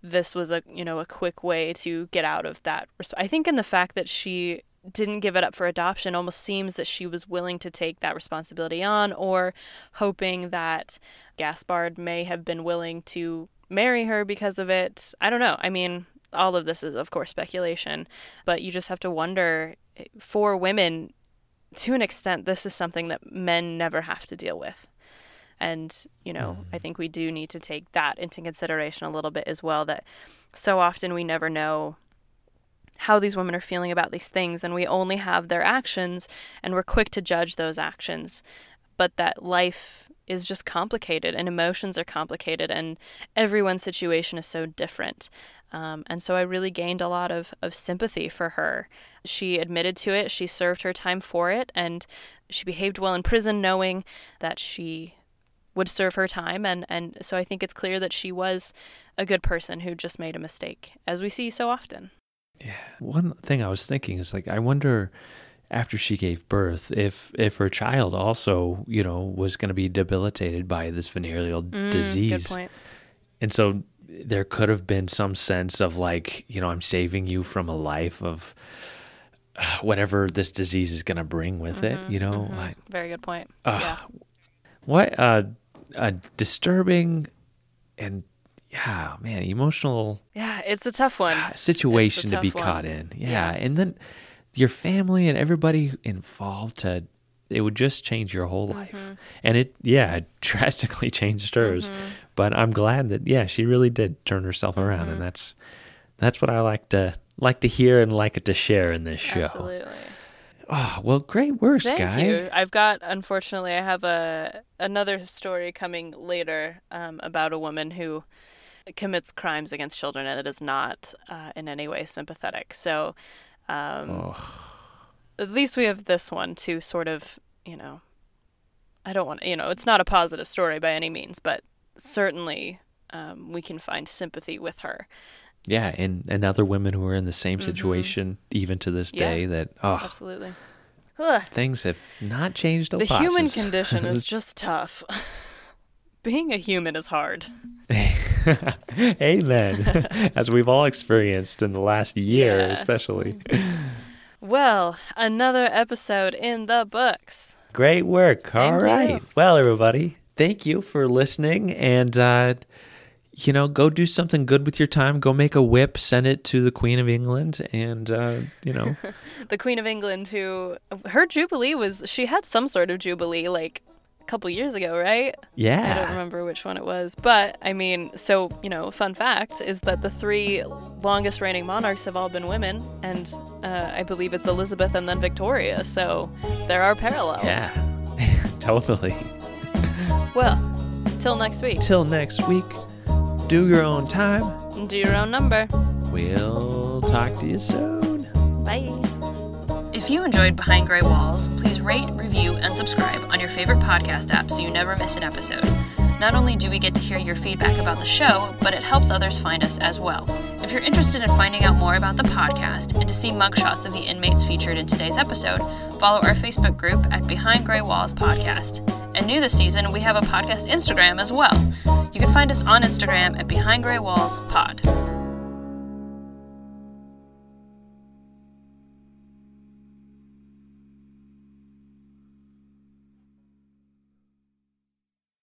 this was a, you know, a quick way to get out of that. I think in the fact that she didn't give it up for adoption almost seems that she was willing to take that responsibility on, or hoping that Gaspard may have been willing to marry her because of it. I don't know. I mean, all of this is, of course, speculation, but you just have to wonder, for women, to an extent, this is something that men never have to deal with. And, you know, mm. I think we do need to take that into consideration a little bit as well, that so often we never know how these women are feeling about these things, and we only have their actions, and we're quick to judge those actions. But that life is just complicated, and emotions are complicated, and everyone's situation is so different. Um, and so I really gained a lot of, of sympathy for her. She admitted to it, she served her time for it, and she behaved well in prison knowing that she would serve her time. And, and so I think it's clear that she was a good person who just made a mistake, as we see so often. Yeah. One thing I was thinking is, like, I wonder after she gave birth, if, if her child also, you know, was going to be debilitated by this venereal mm, disease. Good point. And so there could have been some sense of, like, you know, I'm saving you from a life of whatever this disease is going to bring with mm-hmm, it, you know? Mm-hmm. Like, very good point. Uh, yeah. What a, a disturbing and, yeah, man, emotional. Yeah, it's a tough one. Uh, situation to be one. caught in. Yeah. yeah. And then your family and everybody involved, to, it would just change your whole life. Mm-hmm. And it, yeah, it drastically changed hers. Mm-hmm. But I'm glad that, yeah, she really did turn herself mm-hmm. around. And that's that's what I like to like to hear and like it to share in this show. Absolutely. Oh, well, great work, Thank guy. Thank you. I've got, unfortunately, I have a another story coming later um, about a woman who commits crimes against children, and it is not uh, in any way sympathetic. So um, oh. at least we have this one to sort of, you know, I don't want to, you know, it's not a positive story by any means, but certainly um, we can find sympathy with her. Yeah, and, and other women who are in the same situation mm-hmm. even to this day yeah, that, oh, absolutely. Ugh. Things have not changed a lot. The passes. Human condition is just tough. Being a human is hard. Amen. As we've all experienced in the last year, yeah. especially. Well, another episode in the books. Great work. Same all right. You. Well, everybody, thank you for listening. And, uh, you know, go do something good with your time. Go make a whip. Send it to the Queen of England. And, uh, you know. The Queen of England, who, her jubilee was, she had some sort of jubilee, like, couple years ago, right? Yeah. I don't remember which one it was. But, I mean, so, you know, fun fact is that the three longest reigning monarchs have all been women, and uh, I believe it's Elizabeth and then Victoria, so there are parallels. Yeah, totally. Well, till next week. Till next week, do your own time. Do your own number. We'll talk to you soon. Bye. If you enjoyed Behind Grey Walls, please rate, review, and subscribe on your favorite podcast app so you never miss an episode. Not only do we get to hear your feedback about the show, but it helps others find us as well. If you're interested in finding out more about the podcast and to see mugshots of the inmates featured in today's episode, follow our Facebook group at Behind Grey Walls Podcast. And new this season, we have a podcast Instagram as well. You can find us on Instagram at Behind Grey Walls Pod.